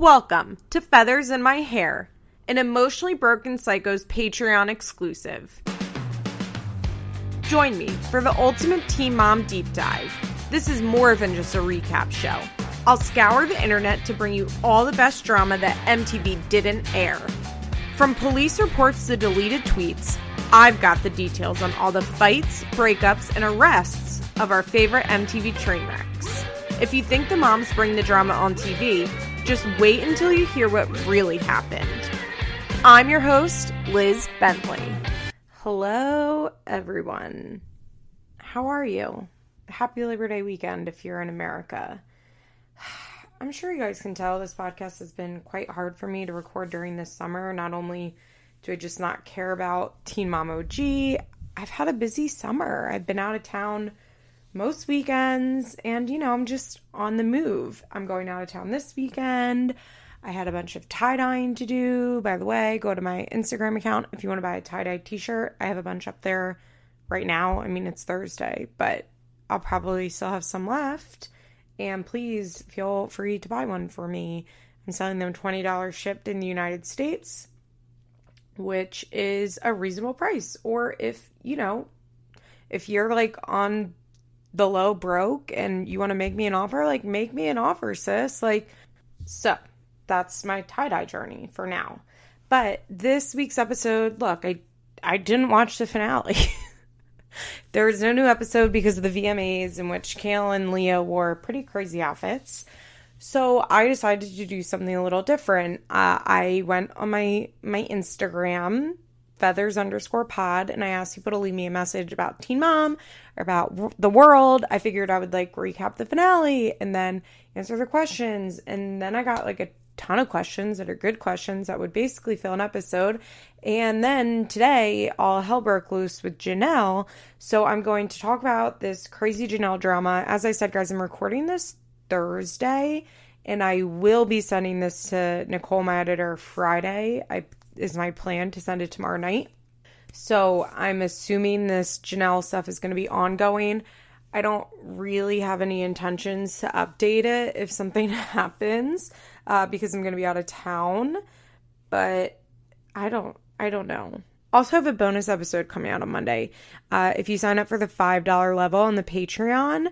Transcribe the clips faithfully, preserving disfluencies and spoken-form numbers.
Welcome to Feathers in My Hair, an Emotionally Broken Psychos Patreon exclusive. Join me for the ultimate Teen Mom deep dive. This is more than just a recap show. I'll scour the internet to bring you all the best drama that M T V didn't air. From police reports to deleted tweets, I've got the details on all the fights, breakups, and arrests of our favorite M T V train wrecks. If you think the moms bring the drama on T V, just wait until you hear what really happened. I'm your host, Liz Bentley. Hello, everyone. How are you? Happy Labor Day weekend if you're in America. I'm sure you guys can tell this podcast has been quite hard for me to record during this summer. Not only do I just not care about Teen Mom O G, I've had a busy summer. I've been out of town most weekends, and you know, I'm just on the move. I'm going out of town this weekend. I had a bunch of tie-dyeing to do. By the way, go to my Instagram account if you want to buy a tie-dye t-shirt. I have a bunch up there right now. I mean, it's Thursday, but I'll probably still have some left. And please feel free to buy one for me. I'm selling them twenty dollars shipped in the United States, which is a reasonable price. Or if, you know, if you're like on the low broke and you want to make me an offer, like make me an offer, sis. Like, so that's my tie-dye journey for now. But this week's episode, look, I, I didn't watch the finale. There was no new episode because of the V M As, in which Kale and Leah wore pretty crazy outfits. So I decided to do something a little different. Uh, I went on my, my Instagram, feathers underscore pod, and I asked people to leave me a message about Teen Mom or about w- the world. I figured I would like recap the finale and then answer the questions. And then I got like a ton of questions that are good questions that would basically fill an episode. And then today all hell broke loose with Janelle. So I'm going to talk about this crazy Janelle drama. As I said, guys, I'm recording this Thursday and I will be sending this to Nicole, my editor, Friday. I is my plan to send it tomorrow night. So I'm assuming this Janelle stuff is going to be ongoing. I don't really have any intentions to update it if something happens, uh, because I'm going to be out of town, but I don't, I don't know. Also have a bonus episode coming out on Monday. Uh, if you sign up for the five dollars level on the Patreon,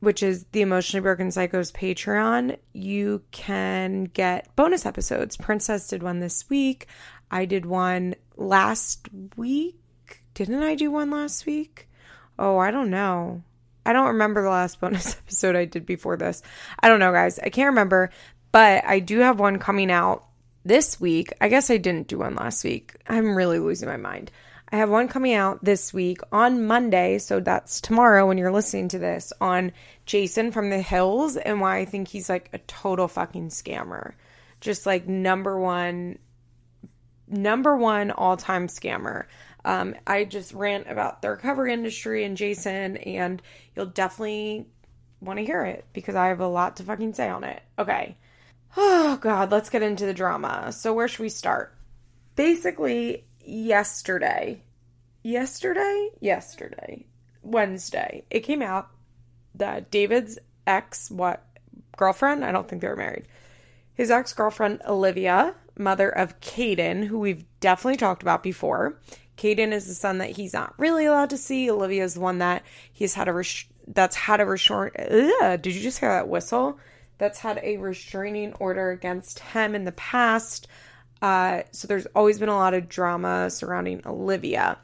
which is the Emotionally Broken Psychos Patreon, you can get bonus episodes. Princess did one this week. I did one last week. Didn't I do one last week? Oh, I don't know. I don't remember the last bonus episode I did before this. I don't know, guys. I can't remember, but I do have one coming out this week. I guess I didn't do one last week. I'm really losing my mind. I have one coming out this week on Monday, so that's tomorrow when you're listening to this, on Jason from the Hills and why I think he's like a total fucking scammer. Just like number one, number one all-time scammer. Um, I just rant about the recovery industry and Jason, and you'll definitely want to hear it because I have a lot to fucking say on it. Okay. Oh, God, let's get into the drama. So where should we start? Basically, Yesterday, yesterday, yesterday, Wednesday, it came out that David's ex, what, girlfriend? I don't think they were married. His ex-girlfriend, Olivia, mother of Caden, who we've definitely talked about before. Caden is the son that he's not really allowed to see. Olivia is the one that he's had a, res- that's had a, resor- Ugh, did you just hear that whistle? That's had a restraining order against him in the past. Uh, so there's always been a lot of drama surrounding Olivia.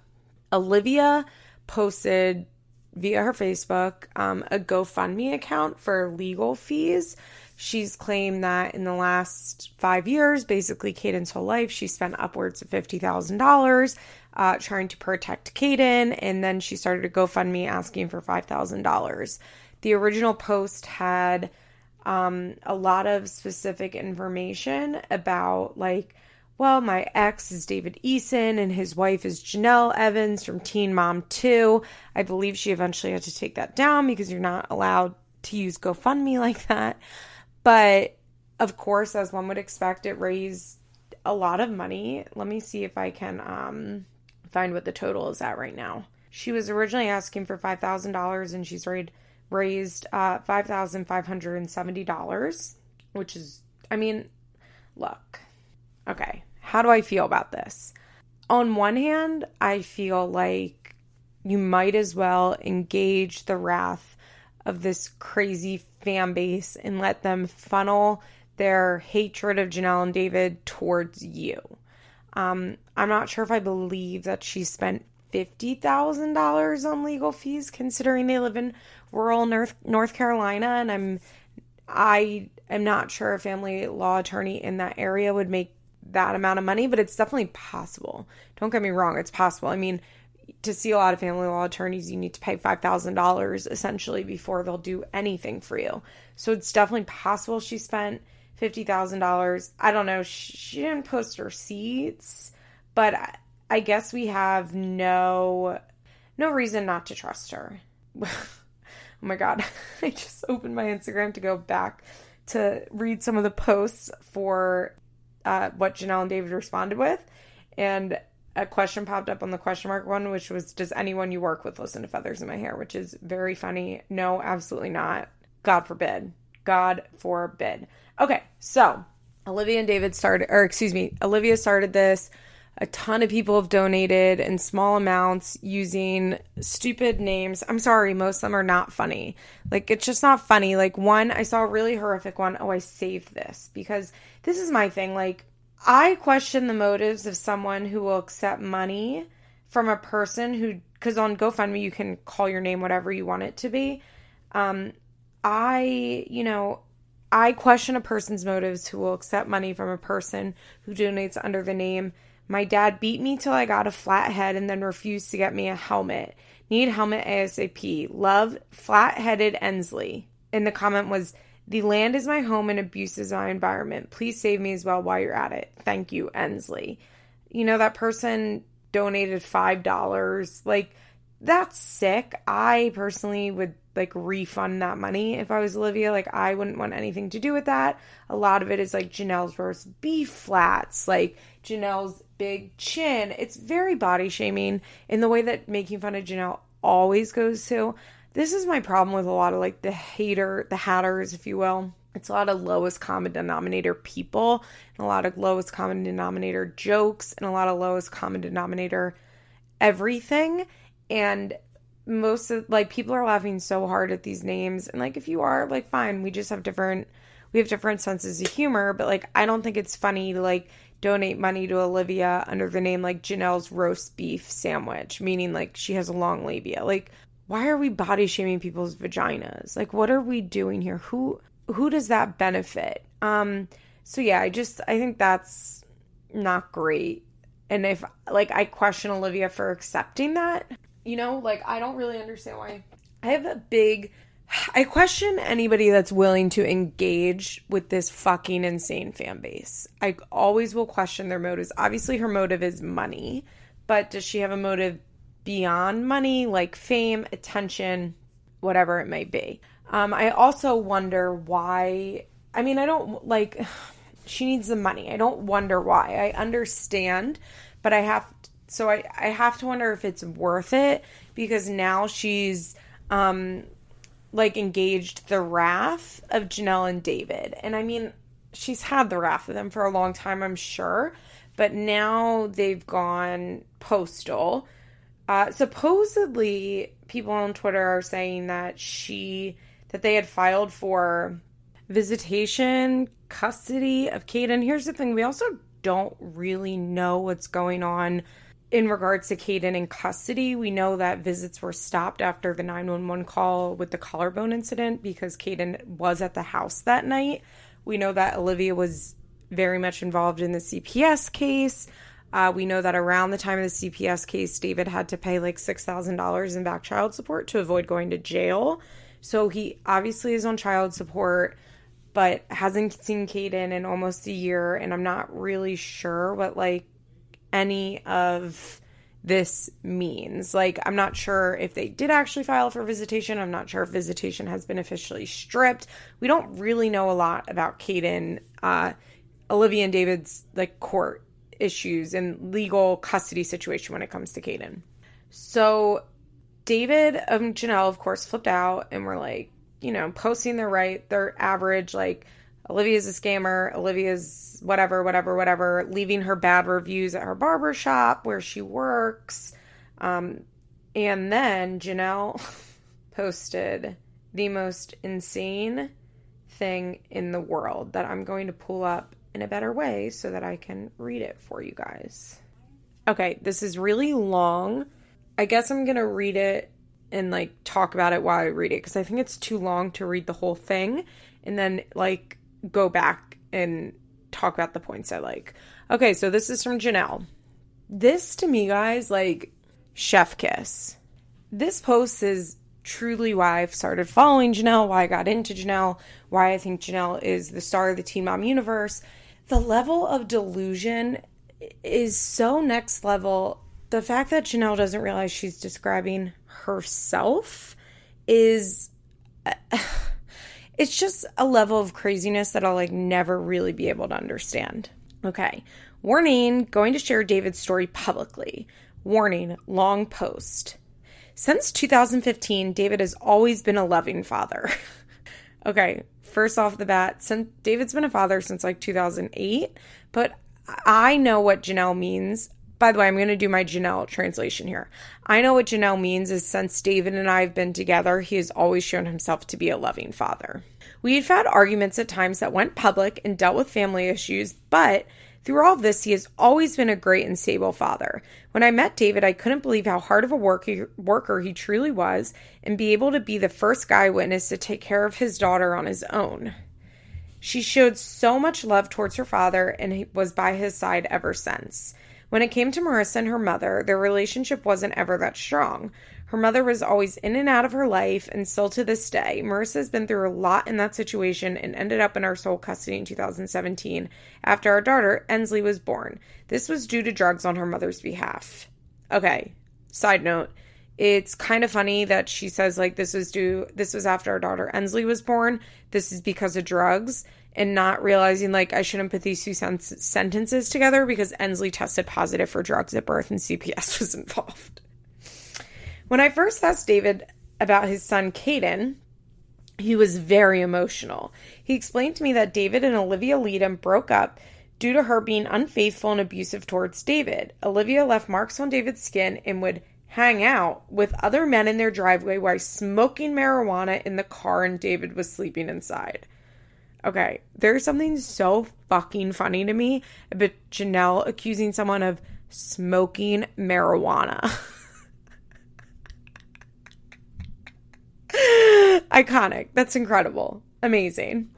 Olivia posted via her Facebook um, a GoFundMe account for legal fees. She's claimed that in the last five years, basically Caden's whole life, she spent upwards of fifty thousand dollars uh, trying to protect Caden, and then she started a GoFundMe asking for five thousand dollars. The original post had um, a lot of specific information about like, well, my ex is David Eason and his wife is Janelle Evans from Teen Mom two. I believe she eventually had to take that down because you're not allowed to use GoFundMe like that. But of course, as one would expect, it raised a lot of money. Let me see if I can um, find what the total is at right now. She was originally asking for five thousand dollars and she's raised raised uh, five thousand five hundred seventy dollars, which is, I mean, look, okay, how do I feel about this? On one hand, I feel like you might as well engage the wrath of this crazy fan base and let them funnel their hatred of Janelle and David towards you. Um, I'm not sure if I believe that she spent fifty thousand dollars on legal fees, considering they live in rural North, North Carolina, and I'm I am not sure a family law attorney in that area would make that amount of money, but it's definitely possible. Don't get me wrong, it's possible. I mean, to see a lot of family law attorneys, you need to pay five thousand dollars essentially before they'll do anything for you. So it's definitely possible she spent fifty thousand dollars. I don't know. She didn't post receipts, but I guess we have no, no reason not to trust her. Oh my God. I just opened my Instagram to go back to read some of the posts for uh, what Janelle and David responded with. And a question popped up on the question mark one, which was, does anyone you work with listen to Feathers in My Hair? Which is very funny. No, absolutely not. God forbid. God forbid. Okay, so Olivia and David started, or excuse me, Olivia started this. A ton of people have donated in small amounts using stupid names. I'm sorry, most of them are not funny. Like, it's just not funny. Like, one, I saw a really horrific one. Oh, I saved this because this is my thing. Like, I question the motives of someone who will accept money from a person who, because on GoFundMe, you can call your name whatever you want it to be. Um, I, you know, I question a person's motives who will accept money from a person who donates under the name, my dad beat me till I got a flat head and then refused to get me a helmet. Need helmet ASAP. Love, flat-headed Ensley. And the comment was, the land is my home and abuse is my environment. Please save me as well while you're at it. Thank you, Ensley. You know, that person donated five dollars. Like, that's sick. I personally would, like, refund that money if I was Olivia. Like, I wouldn't want anything to do with that. A lot of it is, like, Janelle's roast beef flats. Like, Janelle's big chin. It's very body shaming in the way that making fun of Janelle always goes to. This is my problem with a lot of, like, the hater, the hatters, if you will. It's a lot of lowest common denominator people and a lot of lowest common denominator jokes and a lot of lowest common denominator everything. And most of, like, people are laughing so hard at these names. And, like, if you are, like, fine, we just have different, we have different senses of humor. But, like, I don't think it's funny to, like, donate money to Olivia under the name, like, Janelle's roast beef sandwich, meaning, like, she has a long labia. Like, why are we body shaming people's vaginas? Like, what are we doing here? Who who does that benefit? Um, so yeah, I just, I think that's not great. And if, like, I question Olivia for accepting that, you know, like, I don't really understand why. I have a big, I question anybody that's willing to engage with this fucking insane fan base. I always will question their motives. Obviously, her motive is money, but does she have a motive beyond money, like fame, attention, whatever it may be? Um, I also wonder why, I mean, I don't, like, she needs the money. I don't wonder why. I understand, but I have, so I, I have to wonder if it's worth it, because now she's, um, like, engaged the wrath of Janelle and David. And I mean, she's had the wrath of them for a long time, I'm sure, but now they've gone postal. Uh, supposedly, people on Twitter are saying that she, that they had filed for visitation, custody of Caden. Here's the thing. We also don't really know what's going on in regards to Caden in custody. We know that visits were stopped after the nine one one call with the collarbone incident because Caden was at the house that night. We know that Olivia was very much involved in the C P S case. Uh, we know that around the time of the C P S case, David had to pay like six thousand dollars in back child support to avoid going to jail. So he obviously is on child support, but hasn't seen Caden in almost a year. And I'm not really sure what like any of this means. Like, I'm not sure if they did actually file for visitation. I'm not sure if visitation has been officially stripped. We don't really know a lot about Caden, uh, Olivia and David's like court issues and legal custody situation when it comes to Caden. So David and Janelle, of course, flipped out and were like, you know, posting their right, their average, like, Olivia's a scammer, Olivia's whatever, whatever, whatever, leaving her bad reviews at her barbershop where she works. Um, and then Janelle posted the most insane thing in the world that I'm going to pull up in a better way so that I can read it for you guys. Okay, this is really long. I guess I'm going to read it and, like, talk about it while I read it because I think it's too long to read the whole thing and then, like, go back and talk about the points I like. Okay, so this is from Janelle. This, to me, guys, like, chef kiss. This post is truly why I've started following Janelle, why I got into Janelle, why I think Janelle is the star of the Teen Mom universe. The level of delusion is so next level. The fact that Janelle doesn't realize she's describing herself is, uh, it's just a level of craziness that I'll, like, never really be able to understand. Okay. Warning, going to share David's story publicly. Warning, long post. Since two thousand fifteen, David has always been a loving father. Okay, first off the bat, since David's been a father since, like, two thousand eight, but I know what Janelle means. By the way, I'm going to do my Janelle translation here. I know what Janelle means is since David and I have been together, he has always shown himself to be a loving father. We had had arguments at times that went public and dealt with family issues, but through all of this, he has always been a great and stable father. When I met David, I couldn't believe how hard of a work- worker he truly was and be able to be the first guy witness to take care of his daughter on his own. She showed so much love towards her father and was by his side ever since. When it came to Marissa and her mother, their relationship wasn't ever that strong. Her mother was always in and out of her life, and still to this day. Marissa has been through a lot in that situation and ended up in our sole custody in two thousand seventeen after our daughter, Ensley, was born. This was due to drugs on her mother's behalf. Okay, side note. It's kind of funny that she says, like, this was due, this was after our daughter Ensley was born. This is because of drugs, and not realizing, like, I shouldn't put these two sen- sentences together because Ensley tested positive for drugs at birth and C P S was involved. When I first asked David about his son, Caden, he was very emotional. He explained to me that David and Olivia Leadham broke up due to her being unfaithful and abusive towards David. Olivia left marks on David's skin and would hang out with other men in their driveway while smoking marijuana in the car and David was sleeping inside. Okay, there's something so fucking funny to me about Janelle accusing someone of smoking marijuana. Iconic. That's incredible. Amazing.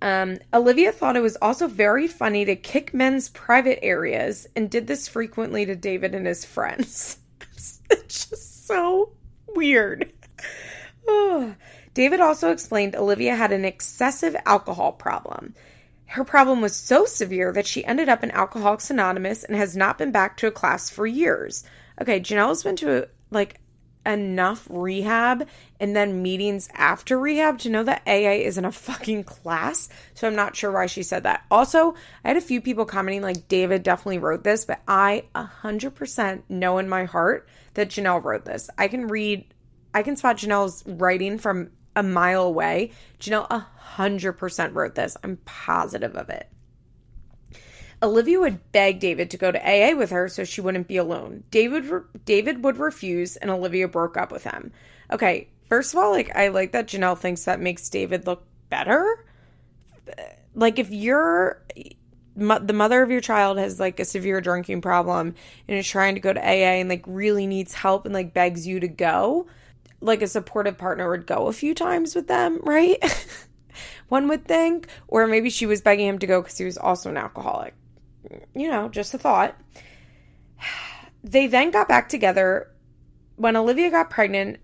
Um, Olivia thought it was also very funny to kick men's private areas and did this frequently to David and his friends. It's just so weird. Oh. David also explained Olivia had an excessive alcohol problem. Her problem was so severe that she ended up in Alcoholics Anonymous and has not been back to a class for years. Okay, Janelle's been to, like, enough rehab and then meetings after rehab to know that A A isn't a fucking class, so I'm not sure why she said that. Also, I had a few people commenting, like, David definitely wrote this, but I one hundred percent know in my heart that Janelle wrote this. I can read, I can spot Janelle's writing from a mile away. Janelle one hundred percent wrote this. I'm positive of it. Olivia would beg David to go to A A with her so she wouldn't be alone. David re- David would refuse, and Olivia broke up with him. Okay, first of all, like, I like that Janelle thinks that makes David look better. Like, if you're mo- the mother of your child has, like, a severe drinking problem and is trying to go to A A and, like, really needs help and, like, begs you to go, like, a supportive partner would go a few times with them, right? One would think. Or maybe she was begging him to go because he was also an alcoholic. You know, just a thought. They then got back together. When Olivia got pregnant,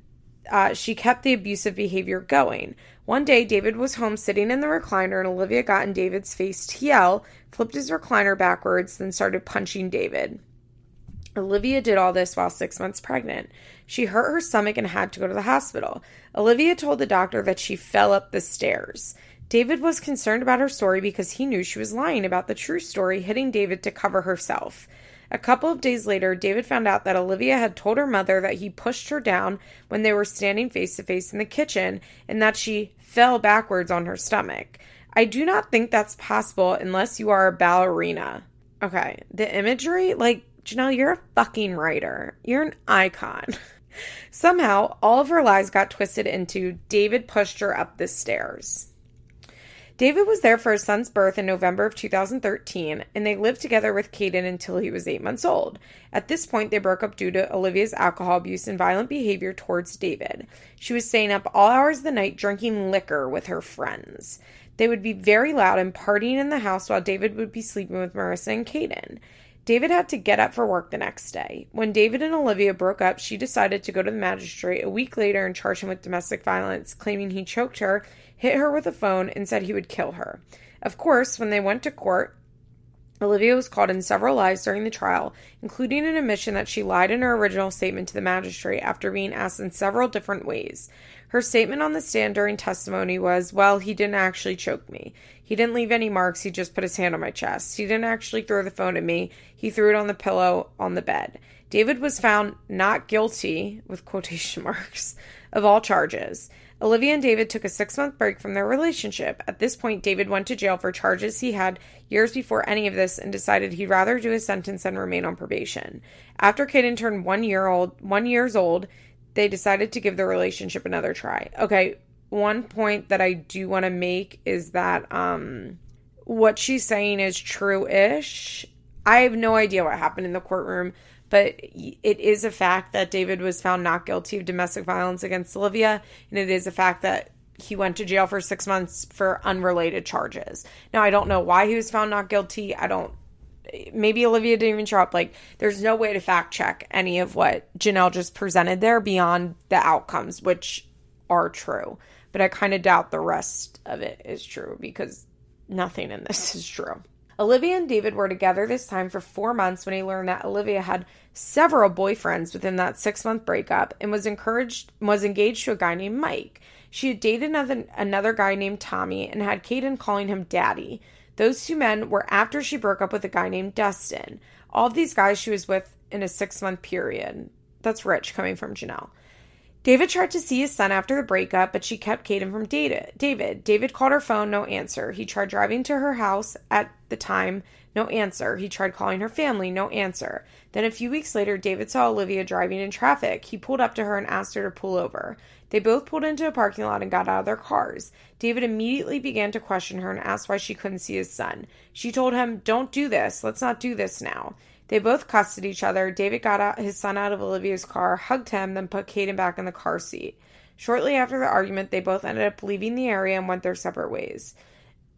uh, she kept the abusive behavior going. One day, David was home sitting in the recliner, and Olivia got in David's face to yell, flipped his recliner backwards, then started punching David. Olivia did all this while six months pregnant. She hurt her stomach and had to go to the hospital. Olivia told the doctor that she fell up the stairs. David was concerned about her story because he knew she was lying about the true story, hitting David to cover herself. A couple of days later, David found out that Olivia had told her mother that he pushed her down when they were standing face to face in the kitchen and that she fell backwards on her stomach. I do not think that's possible unless you are a ballerina. Okay, the imagery, like, Janelle, you're a fucking writer. You're an icon. Somehow, all of her lies got twisted into David pushed her up the stairs. David was there for his son's birth in November of two thousand thirteen, and they lived together with Caden until he was eight months old. At this point, they broke up due to Olivia's alcohol abuse and violent behavior towards David. She was staying up all hours of the night drinking liquor with her friends. They would be very loud and partying in the house while David would be sleeping with Marissa and Caden. David had to get up for work the next day. When David and Olivia broke up, she decided to go to the magistrate a week later and charge him with domestic violence, claiming he choked her, hit her with a phone, and said he would kill her. Of course, when they went to court, Olivia was called in several lies during the trial, including an admission that she lied in her original statement to the magistrate after being asked in several different ways. Her statement on the stand during testimony was, well, he didn't actually choke me. He didn't leave any marks. He just put his hand on my chest. He didn't actually throw the phone at me. He threw it on the pillow on the bed. David was found not guilty, with quotation marks, of all charges. Olivia and David took a six-month break from their relationship. At this point, David went to jail for charges he had years before any of this and decided he'd rather do his sentence than remain on probation. After Caden turned one year old, one years old, they decided to give the relationship another try. Okay, one point that I do want to make is that um, what she's saying is true-ish. I have no idea what happened in the courtroom, but it is a fact that David was found not guilty of domestic violence against Olivia, and it is a fact that he went to jail for six months for unrelated charges. Now, I don't know why he was found not guilty. I don't, maybe Olivia didn't even show up. Like, there's no way to fact check any of what Janelle just presented there beyond the outcomes, which are true. But I kind of doubt the rest of it is true because nothing in this is true. Olivia and David were together this time for four months when he learned that Olivia had several boyfriends within that six-month breakup and was encouraged was engaged to a guy named Mike. She had dated another, another guy named Tommy and had Caden calling him Daddy. Those two men were after she broke up with a guy named Dustin. All of these guys she was with in a six-month period. That's rich coming from Janelle. David tried to see his son after the breakup, but she kept Caden from David. David called her phone, no answer. He tried driving to her house at the time, no answer. He tried calling her family, no answer. Then a few weeks later, David saw Olivia driving in traffic. He pulled up to her and asked her to pull over. They both pulled into a parking lot and got out of their cars. David immediately began to question her and asked why she couldn't see his son. She told him, "Don't do this. Let's not do this now." They both cussed at each other. David got out, his son out of Olivia's car, hugged him, then put Caden back in the car seat. Shortly after the argument, they both ended up leaving the area and went their separate ways.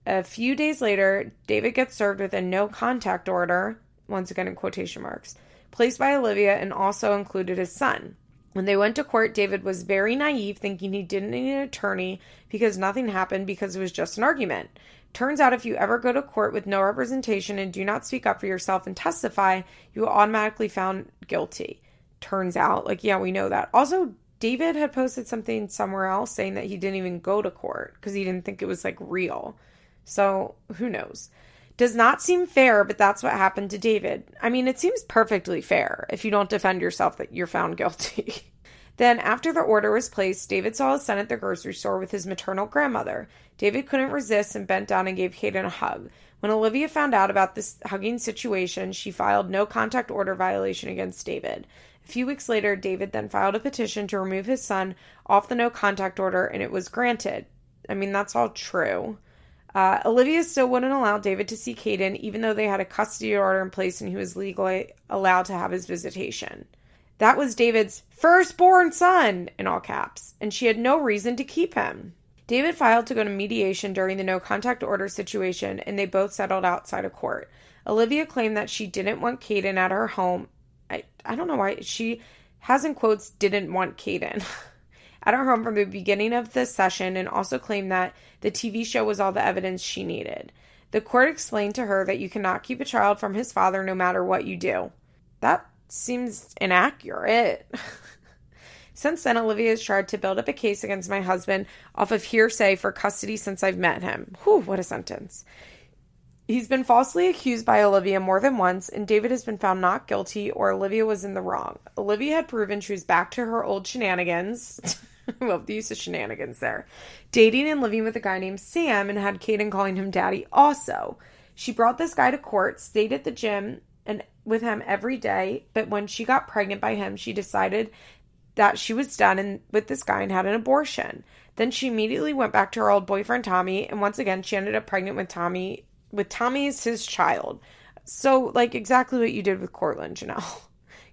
A few days later, David gets served with a no-contact order, once again in quotation marks, placed by Olivia and also included his son. When they went to court, David was very naive, thinking he didn't need an attorney because nothing happened because it was just an argument. Turns out if you ever go to court with no representation and do not speak up for yourself and testify, you are automatically found guilty. Turns out, like, yeah, we know that. Also, David had posted something somewhere else saying that he didn't even go to court because he didn't think it was, like, real. So, who knows? Does not seem fair, but that's what happened to David. I mean, it seems perfectly fair if you don't defend yourself that you're found guilty. Then, after the order was placed, David saw his son at the grocery store with his maternal grandmother. David couldn't resist and bent down and gave Caden a hug. When Olivia found out about this hugging situation, she filed no contact order violation against David. A few weeks later, David then filed a petition to remove his son off the no contact order, and it was granted. I mean, that's all true. Uh, Olivia still wouldn't allow David to see Caden, even though they had a custody order in place and he was legally allowed to have his visitation. That was David's firstborn son, in all caps, and she had no reason to keep him. David filed to go to mediation during the no-contact order situation, and they both settled outside of court. Olivia claimed that she didn't want Caden at her home. I, I don't know why. She has, in quotes, didn't want Caden at her home from the beginning of the session, and also claimed that the T V show was all the evidence she needed. The court explained to her that you cannot keep a child from his father no matter what you do. That seems inaccurate. Since then, Olivia has tried to build up a case against my husband off of hearsay for custody since I've met him. Whew, what a sentence. He's been falsely accused by Olivia more than once, and David has been found not guilty or Olivia was in the wrong. Olivia had proven she was back to her old shenanigans. I love the use of shenanigans there. Dating and living with a guy named Sam, and had Caden calling him daddy also. She brought this guy to court, stayed at the gym and with him every day, but when she got pregnant by him, she decided that she was done and, with this guy and had an abortion. Then she immediately went back to her old boyfriend, Tommy, and once again, she ended up pregnant with Tommy, with Tommy as his child. So, like, exactly what you did with Cortland, Janelle.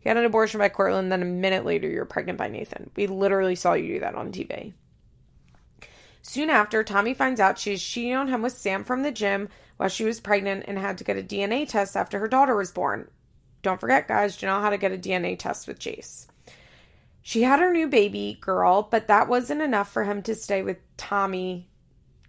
You had an abortion by Cortland, then a minute later, you were pregnant by Nathan. We literally saw you do that on T V. Soon after, Tommy finds out she's cheating on him with Sam from the gym while she was pregnant and had to get a D N A test after her daughter was born. Don't forget, guys, Janelle had to get a D N A test with Jace. She had her new baby girl, but that wasn't enough for him to stay with Tommy,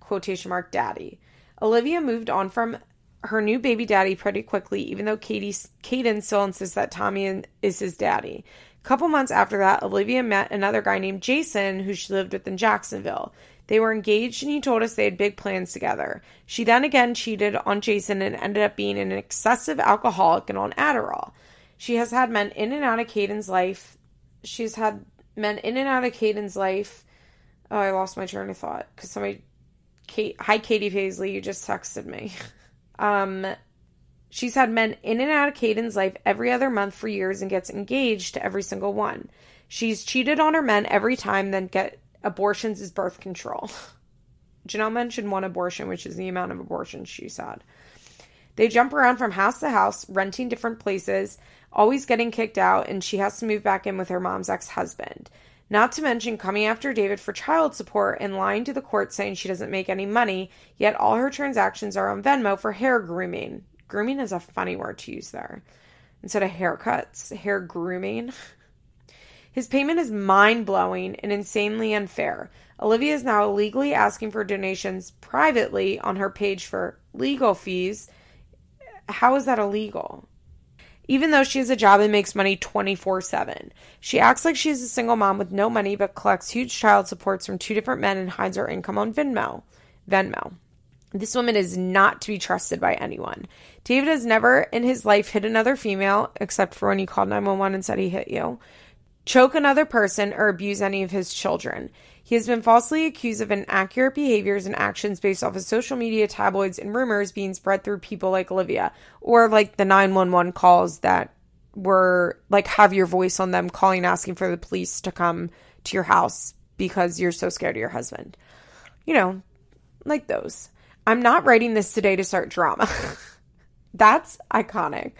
quotation mark, daddy. Olivia moved on from her new baby daddy pretty quickly, even though Katie, Caden still insists that Tommy is his daddy. A couple months after that, Olivia met another guy named Jason, who she lived with in Jacksonville. They were engaged, and he told us they had big plans together. She then again cheated on Jason and ended up being an excessive alcoholic and on Adderall. She has had men in and out of Caden's life. She's had men in and out of Caden's life. Oh, I lost my train of thought because somebody... Kate, hi, Katie Paisley, you just texted me. Um, she's had men in and out of Caden's life every other month for years and gets engaged to every single one. She's cheated on her men every time, then get abortions as birth control. Janelle mentioned one abortion, which is the amount of abortions she's had. They jump around from house to house, renting different places, always getting kicked out, and she has to move back in with her mom's ex-husband. Not to mention coming after David for child support and lying to the court saying she doesn't make any money, yet all her transactions are on Venmo for hair grooming. Grooming is a funny word to use there. Instead of haircuts, hair grooming. His payment is mind-blowing and insanely unfair. Olivia is now illegally asking for donations privately on her page for legal fees. How is that illegal? Even though she has a job and makes money twenty-four seven. She acts like she's a single mom with no money but collects huge child supports from two different men and hides her income on Venmo. Venmo. This woman is not to be trusted by anyone. David has never in his life hit another female, except for when you called nine one one and said he hit you, choke another person, or abuse any of his children. He has been falsely accused of inaccurate behaviors and actions based off of social media, tabloids, and rumors being spread through people like Olivia, or like the nine one one calls that were like, have your voice on them calling, asking for the police to come to your house because you're so scared of your husband. You know, like those. I'm not writing this today to start drama. That's iconic.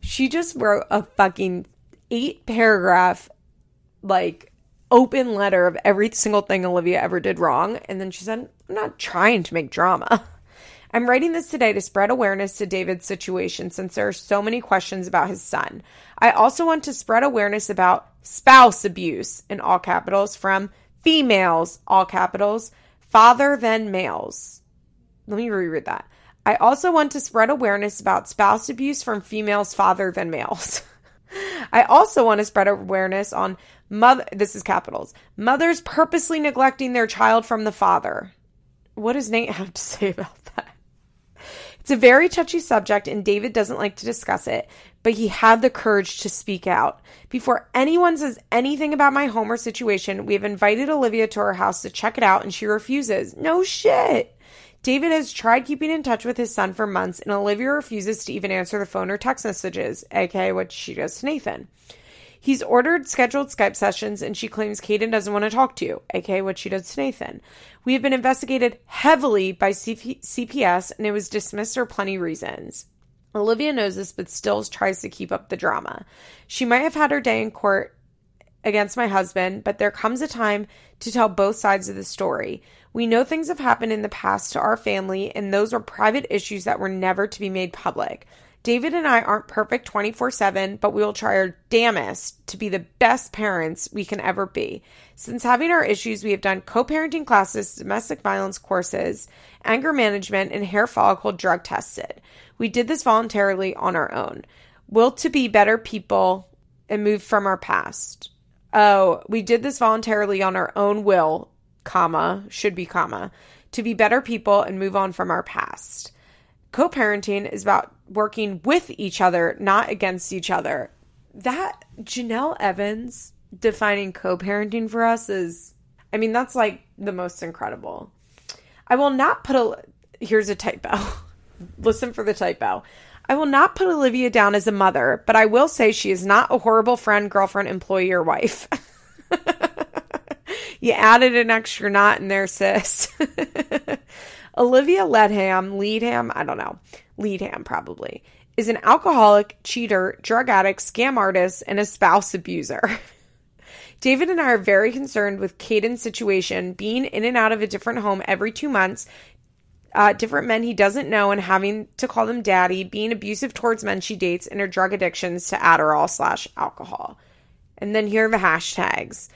She just wrote a fucking eight paragraph, like, open letter of every single thing Olivia ever did wrong, and then she said, I'm not trying to make drama. I'm writing this today to spread awareness to David's situation since there are so many questions about his son. I also want to spread awareness about spouse abuse, in all capitals, from females, all capitals, father than males. Let me reread that. I also want to spread awareness about spouse abuse from females, father than males. I also want to spread awareness on mother, this is capitals, mothers purposely neglecting their child from the father. What does Nate have to say about that? It's a very touchy subject and David doesn't like to discuss it, but he had the courage to speak out. Before anyone says anything about my home or situation, we have invited Olivia to our house to check it out and she refuses. No shit. David has tried keeping in touch with his son for months and Olivia refuses to even answer the phone or text messages, aka what she does to Nathan. He's ordered scheduled Skype sessions and she claims Caden doesn't want to talk to you, aka what she does to Nathan. We have been investigated heavily by C P S and it was dismissed for plenty of reasons. Olivia knows this but still tries to keep up the drama. She might have had her day in court against my husband, but there comes a time to tell both sides of the story. We know things have happened in the past to our family, and those were private issues that were never to be made public. David and I aren't perfect twenty-four seven, but we will try our damnedest to be the best parents we can ever be. Since having our issues, we have done co-parenting classes, domestic violence courses, anger management, and hair follicle drug tested. We did this voluntarily on our own. Will to be better people and move from our past. Oh, we did this voluntarily on our own will, comma, should be comma, to be better people and move on from our past. Co-parenting is about working with each other, not against each other. That Janelle Evans defining co-parenting for us is, I mean, that's like the most incredible. I will not put a, here's a typo. Listen for the typo. I will not put Olivia down as a mother, but I will say she is not a horrible friend, girlfriend, employee, or wife. You added an extra knot in there, sis. Olivia Leadham, Leadham, I don't know, Leadham probably, is an alcoholic, cheater, drug addict, scam artist, and a spouse abuser. David and I are very concerned with Caden's situation, being in and out of a different home every two months, uh, different men he doesn't know and having to call them daddy, being abusive towards men she dates, and her drug addictions to Adderall slash alcohol. And then here are the hashtags.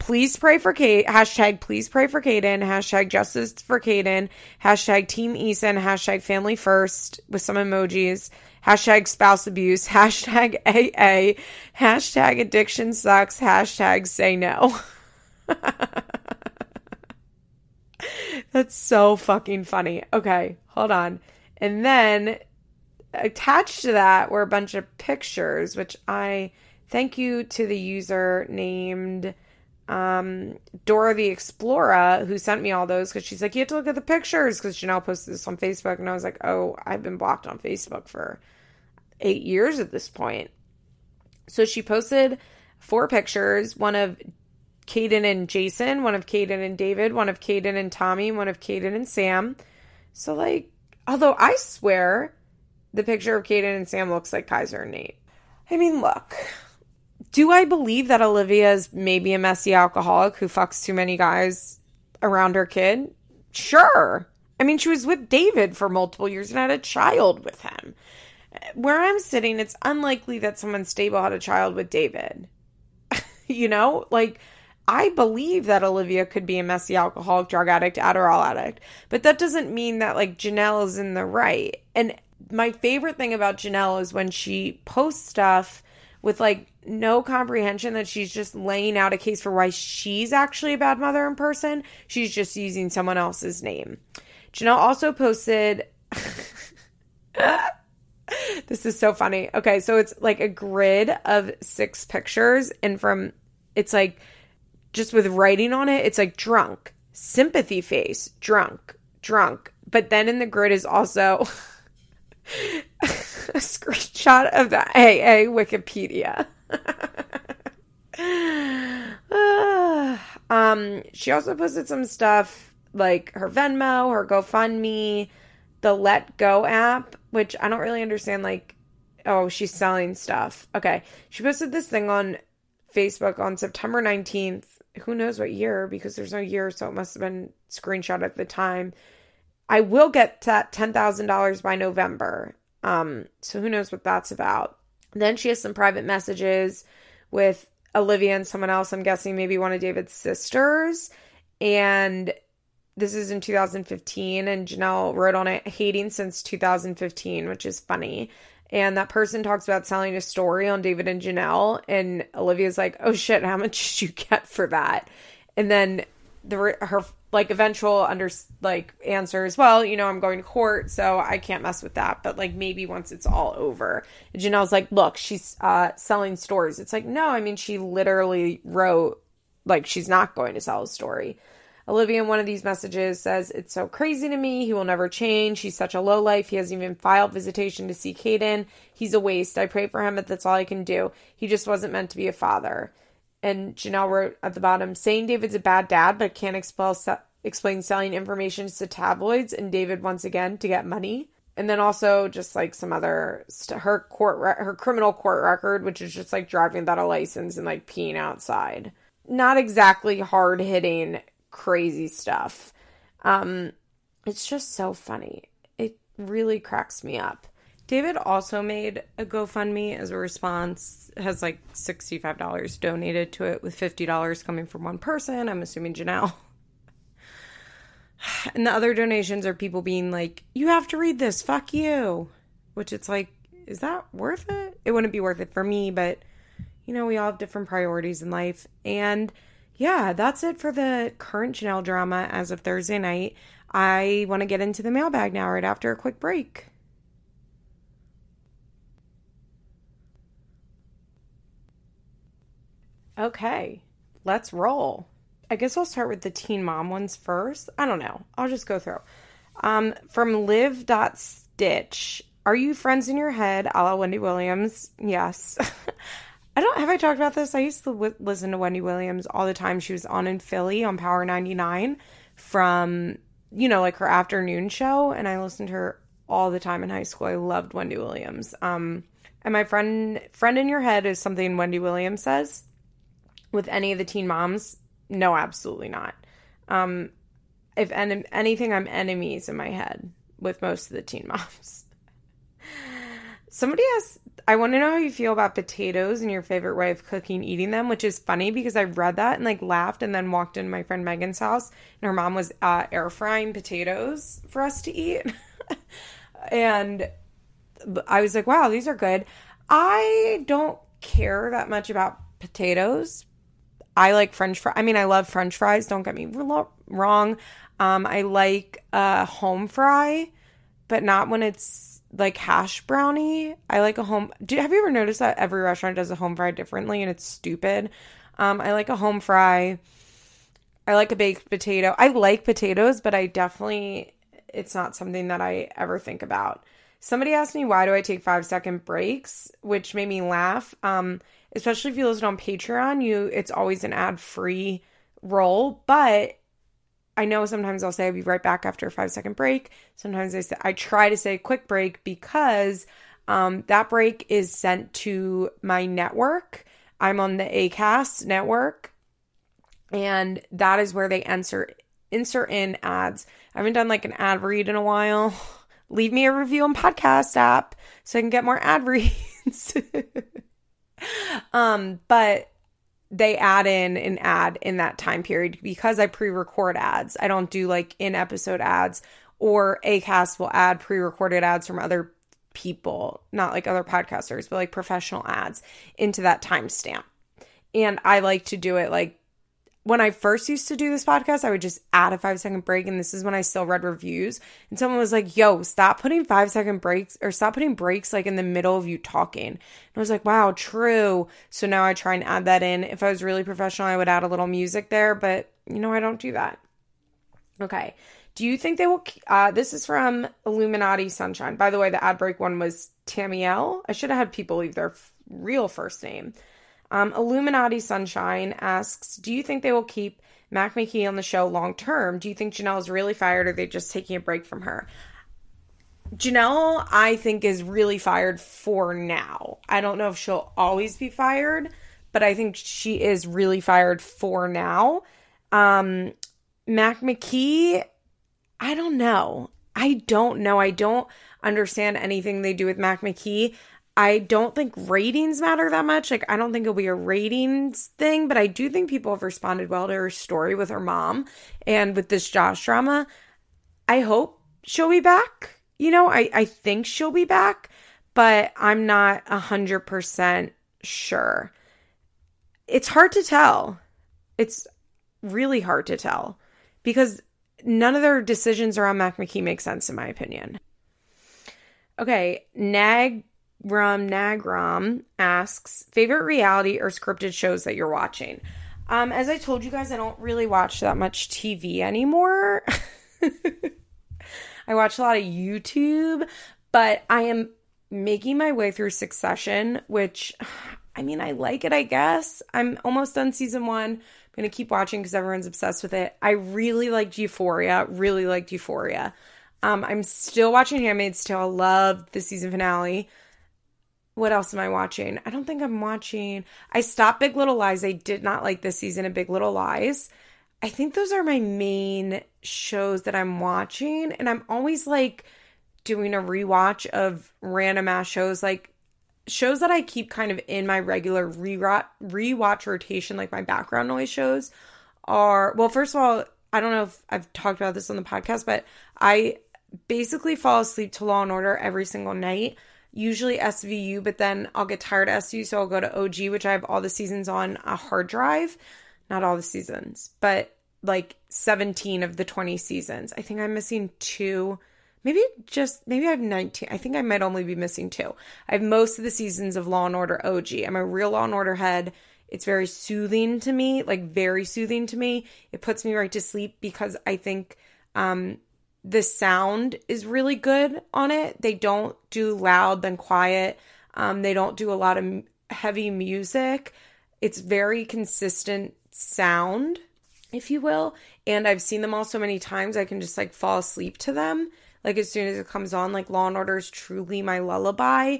Please pray for Kate. Hashtag please pray for Caden. Hashtag justice for Caden. Hashtag team Eason. Hashtag family first with some emojis. Hashtag spouse abuse. Hashtag A A. Hashtag addiction sucks. Hashtag say no. That's so fucking funny. Okay, hold on. And then attached to that were a bunch of pictures, which I thank you to the user named Um, Dora the Explorer, who sent me all those, because she's like, you have to look at the pictures, because Janelle posted this on Facebook, and I was like, oh, I've been blocked on Facebook for eight years at this point. So she posted four pictures, one of Caden and Jason, one of Caden and David, one of Caden and Tommy, one of Caden and Sam. So, like, although I swear the picture of Caden and Sam looks like Kaiser and Nate. I mean, look. Do I believe that Olivia is maybe a messy alcoholic who fucks too many guys around her kid? Sure. I mean, she was with David for multiple years and had a child with him. Where I'm sitting, it's unlikely that someone stable had a child with David. You know, like, I believe that Olivia could be a messy alcoholic, drug addict, Adderall addict. But that doesn't mean that, like, Janelle is in the right. And my favorite thing about Janelle is when she posts stuff with, like, no comprehension that she's just laying out a case for why she's actually a bad mother in person. She's just using someone else's name. Janelle also posted, this is so funny. Okay, so it's like a grid of six pictures, and from, it's like, just with writing on it, it's like drunk, sympathy face, drunk, drunk. But then in the grid is also a screenshot of the A A Wikipedia. uh, um, she also posted some stuff like her Venmo, her GoFundMe, the Let Go app, which I don't really understand. Like, oh, she's selling stuff. Okay. She posted this thing on Facebook on September nineteenth. Who knows what year, because there's no year, so it must have been screenshot at the time. I will get to that ten thousand dollars by November. Um, so who knows what that's about. Then she has some private messages with Olivia and someone else, I'm guessing maybe one of David's sisters. And this is in two thousand fifteen, and Janelle wrote on it, hating since two thousand fifteen, which is funny. And that person talks about selling a story on David and Janelle, and Olivia's like, oh shit, how much did you get for that? And then the her like eventual under like answer is, well, you know, I'm going to court, so I can't mess with that, but like maybe once it's all over. And Janelle's like, look, she's uh selling stories. It's like, no, I mean, she literally wrote like she's not going to sell a story. Olivia in one of these messages says, it's so crazy to me, he will never change, he's such a low life, he hasn't even filed visitation to see Caden, he's a waste, I pray for him, but that's all I can do, he just wasn't meant to be a father. And Janelle wrote at the bottom, saying David's a bad dad, but can't expel, se- explain selling information to tabloids and David once again to get money. And then also just like some other, st- her court, re- her criminal court record, which is just like driving without a license and like peeing outside. Not exactly hard hitting, crazy stuff. Um, it's just so funny. It really cracks me up. David also made a GoFundMe as a response, has like sixty-five dollars donated to it, with fifty dollars coming from one person, I'm assuming Janelle. And the other donations are people being like, you have to read this, fuck you. Which it's like, is that worth it? It wouldn't be worth it for me, but you know, we all have different priorities in life. And yeah, that's it for the current Janelle drama as of Thursday night. I want to get into the mailbag now right after a quick break. Okay, let's roll. I guess I'll start with the Teen Mom ones first. I don't know. I'll just go through. Um, from live.stitch, are you friends in your head, a la Wendy Williams? Yes. I don't, have I talked about this? I used to w- listen to Wendy Williams all the time. She was on in Philly on Power ninety-nine from, you know, like her afternoon show. And I listened to her all the time in high school. I loved Wendy Williams. Um, and my friend, friend in your head is something Wendy Williams says. With any of the teen moms, no, absolutely not. Um, if en- anything, I'm enemies in my head with most of the teen moms. Somebody asked, I want to know how you feel about potatoes and your favorite way of cooking, eating them, which is funny because I read that and like laughed and then walked into my friend Megan's house and her mom was uh, air frying potatoes for us to eat. And I was like, wow, these are good. I don't care that much about potatoes. I like French fries. I mean, I love French fries. Don't get me wrong. Um, I like a home fry, but not when it's like hash brownie. I like a home. Do, have you ever noticed that every restaurant does a home fry differently and it's stupid? Um, I like a home fry. I like a baked potato. I like potatoes, but I definitely, it's not something that I ever think about. Somebody asked me, why do I take five second breaks? Which made me laugh. Um, Especially if you listen on Patreon, you it's always an ad-free roll. But I know sometimes I'll say I'll be right back after a five-second break. Sometimes I say, I try to say quick break because um, that break is sent to my network. I'm on the Acast network, and that is where they insert insert in ads. I haven't done like an ad read in a while. Leave me a review on podcast app so I can get more ad reads. Um, but they add in an ad in that time period because I pre-record ads. I don't do like in-episode ads, or Acast will add pre-recorded ads from other people, not like other podcasters, but like professional ads into that timestamp. And I like to do it like when I first used to do this podcast, I would just add a five second break. And this is when I still read reviews and someone was like, yo, stop putting five second breaks or stop putting breaks like in the middle of you talking. And I was like, wow, true. So now I try and add that in. If I was really professional, I would add a little music there, but you know, I don't do that. Okay. Do you think they will, uh, this is from Illuminati Sunshine. By the way, the ad break one was Tamiel. I should have had people leave their f- real first name. Um, Illuminati Sunshine asks, do you think they will keep Mac McKee on the show long term? Do you think Janelle is really fired or are they just taking a break from her? Janelle, I think, is really fired for now. I don't know if she'll always be fired, but I think she is really fired for now. Um, Mac McKee, I don't know. I don't know. I don't understand anything they do with Mac McKee. I don't think ratings matter that much. Like, I don't think it'll be a ratings thing, but I do think people have responded well to her story with her mom and with this Josh drama. I hope she'll be back. You know, I, I think she'll be back, but I'm not one hundred percent sure. It's hard to tell. It's really hard to tell because none of their decisions around Mac McKee make sense, in my opinion. Okay, Nag... Rum Nagram asks, favorite reality or scripted shows that you're watching? Um, as I told you guys, I don't really watch that much T V anymore. I watch a lot of YouTube, but I am making my way through Succession, which, I mean, I like it, I guess. I'm almost done season one. I'm going to keep watching because everyone's obsessed with it. I really liked Euphoria, really liked Euphoria. Um, I'm still watching Handmaid's Tale. I loved the season finale. What else am I watching? I don't think I'm watching. I stopped Big Little Lies. I did not like this season of Big Little Lies. I think those are my main shows that I'm watching. And I'm always like doing a rewatch of random ass shows, like shows that I keep kind of in my regular rewatch, rewatch rotation, like my background noise shows are, well, first of all, I don't know if I've talked about this on the podcast, but I basically fall asleep to Law and Order every single night. Usually S V U, but then I'll get tired of S V U, so I'll go to O G, which I have all the seasons on a hard drive. Not all the seasons, but like seventeen of the twenty seasons. I think I'm missing two. Maybe just, maybe I have nineteen. I think I might only be missing two. I have most of the seasons of Law and Order O G. I'm a real Law and Order head. It's very soothing to me, like very soothing to me. It puts me right to sleep because I think um, the sound is really good on it. They don't do loud then quiet. Um, they don't do a lot of heavy music. It's very consistent sound, if you will. And I've seen them all so many times, I can just like fall asleep to them. Like as soon as it comes on, like Law and Order is truly my lullaby.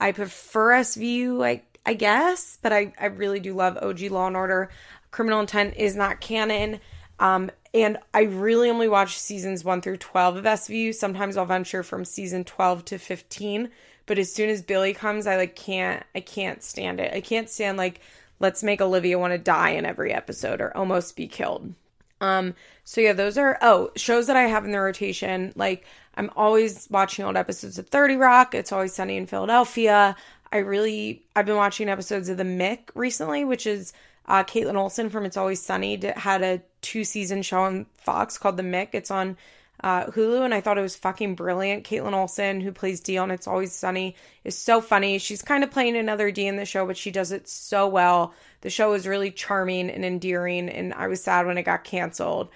I prefer S V U, like I guess, but I, I really do love O G Law and Order. Criminal Intent is not canon. Um, and I really only watch seasons one through twelve of S V U. Sometimes I'll venture from season twelve to fifteen. But as soon as Billy comes, I like can't, I can't stand it. I can't stand like, let's make Olivia want to die in every episode or almost be killed. Um, so yeah, those are, oh, shows that I have in the rotation. Like I'm always watching old episodes of thirty rock. It's Always Sunny in Philadelphia. I really, I've been watching episodes of The Mick recently, which is, uh, Caitlin Olsen from It's Always Sunny had a two season show on Fox called The Mick. It's on, uh, Hulu. And I thought it was fucking brilliant. Caitlin Olsen, who plays Dee on It's Always Sunny, is so funny. She's kind of playing another Dee in the show, but she does it so well. The show is really charming and endearing, and I was sad when it got canceled.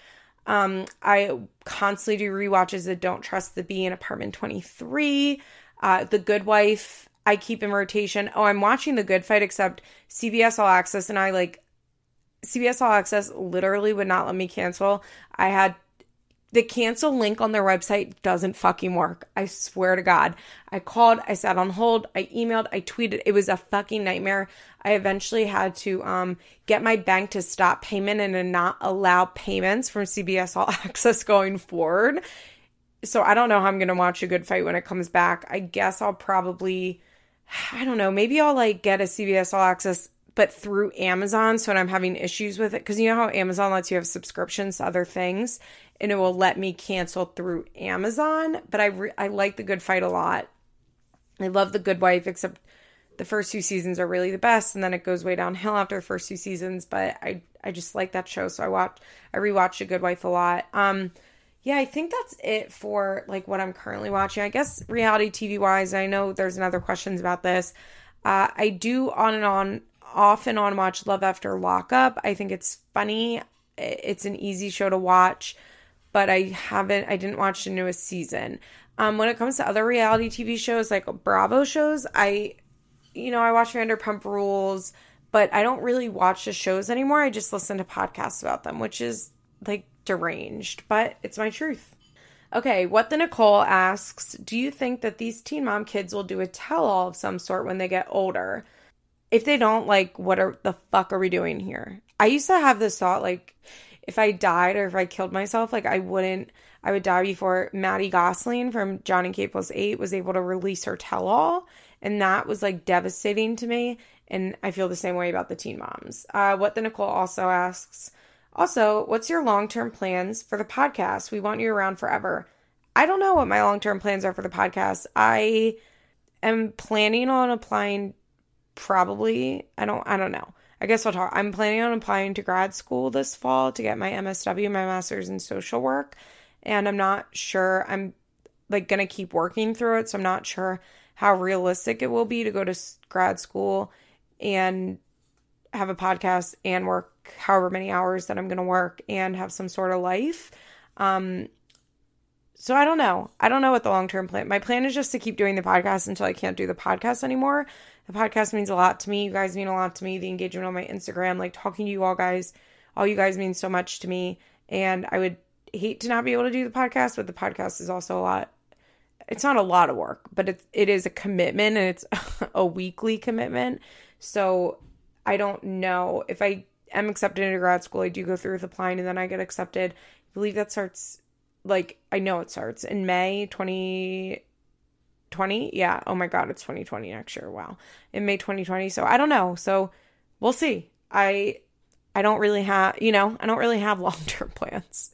Um, I constantly do rewatches of Don't Trust the Bee in Apartment twenty-three. Uh, The Good Wife, I keep in rotation. Oh, I'm watching The Good Fight, except C B S All Access, and I like, C B S All Access literally would not let me cancel. I had the cancel link on their website doesn't fucking work. I swear to God. I called, I sat on hold, I emailed, I tweeted. It was a fucking nightmare. I eventually had to um, get my bank to stop payment and to not allow payments from C B S All Access going forward. So I don't know how I'm going to watch A Good Fight when it comes back. I guess I'll probably, I don't know, maybe I'll like get a C B S All Access but through Amazon, so when I'm having issues with it, because you know how Amazon lets you have subscriptions to other things, and it will let me cancel through Amazon, but I re- I like The Good Fight a lot. I love The Good Wife, except the first two seasons are really the best, and then it goes way downhill after the first two seasons, but I, I just like that show, so I watch, I rewatch The Good Wife a lot. Um, yeah, I think that's it for like what I'm currently watching. I guess reality T V-wise, I know there's another questions about this. Uh, I do on and on, off and on watch Love After Lockup. I think it's funny. It's an easy show to watch, but I haven't, I didn't watch the newest season. Um, when it comes to other reality T V shows, like Bravo shows, I, you know, I watch Vanderpump Rules, but I don't really watch the shows anymore. I just listen to podcasts about them, which is like deranged, but it's my truth. Okay, What the Nicole asks, do you think that these Teen Mom kids will do a tell-all of some sort when they get older? If they don't, like, what are the fuck are we doing here? I used to have this thought, like, if I died or if I killed myself, like, I wouldn't, I would die before Maddie Gosling from John and Kate Plus eight was able to release her tell-all. And that was, like, devastating to me. And I feel the same way about the Teen Moms. Uh, what the Nicole also asks, also, what's your long-term plans for the podcast? We want you around forever. I don't know what my long-term plans are for the podcast. I am planning on applying Probably, I don't, I don't know. I guess I'll talk. I'm planning on applying to grad school this fall to get my M S W, my master's in social work. And I'm not sure, I'm like going to keep working through it. So I'm not sure how realistic it will be to go to grad school and have a podcast and work however many hours that I'm going to work and have some sort of life. Um, So I don't know. I don't know what the long-term plan. My plan is just to keep doing the podcast until I can't do the podcast anymore. The podcast means a lot to me. You guys mean a lot to me. The engagement on my Instagram, like talking to you all guys, all you guys mean so much to me. And I would hate to not be able to do the podcast, but the podcast is also a lot. It's not a lot of work, but it, it is a commitment and it's a weekly commitment. So I don't know if I am accepted into grad school. I do go through with applying and then I get accepted. I believe that starts Like, I know it starts in May twenty twenty. Yeah. Oh my God. It's twenty twenty next year. Wow. In May twenty twenty. So I don't know. So we'll see. I, I don't really have, you know, I don't really have long-term plans.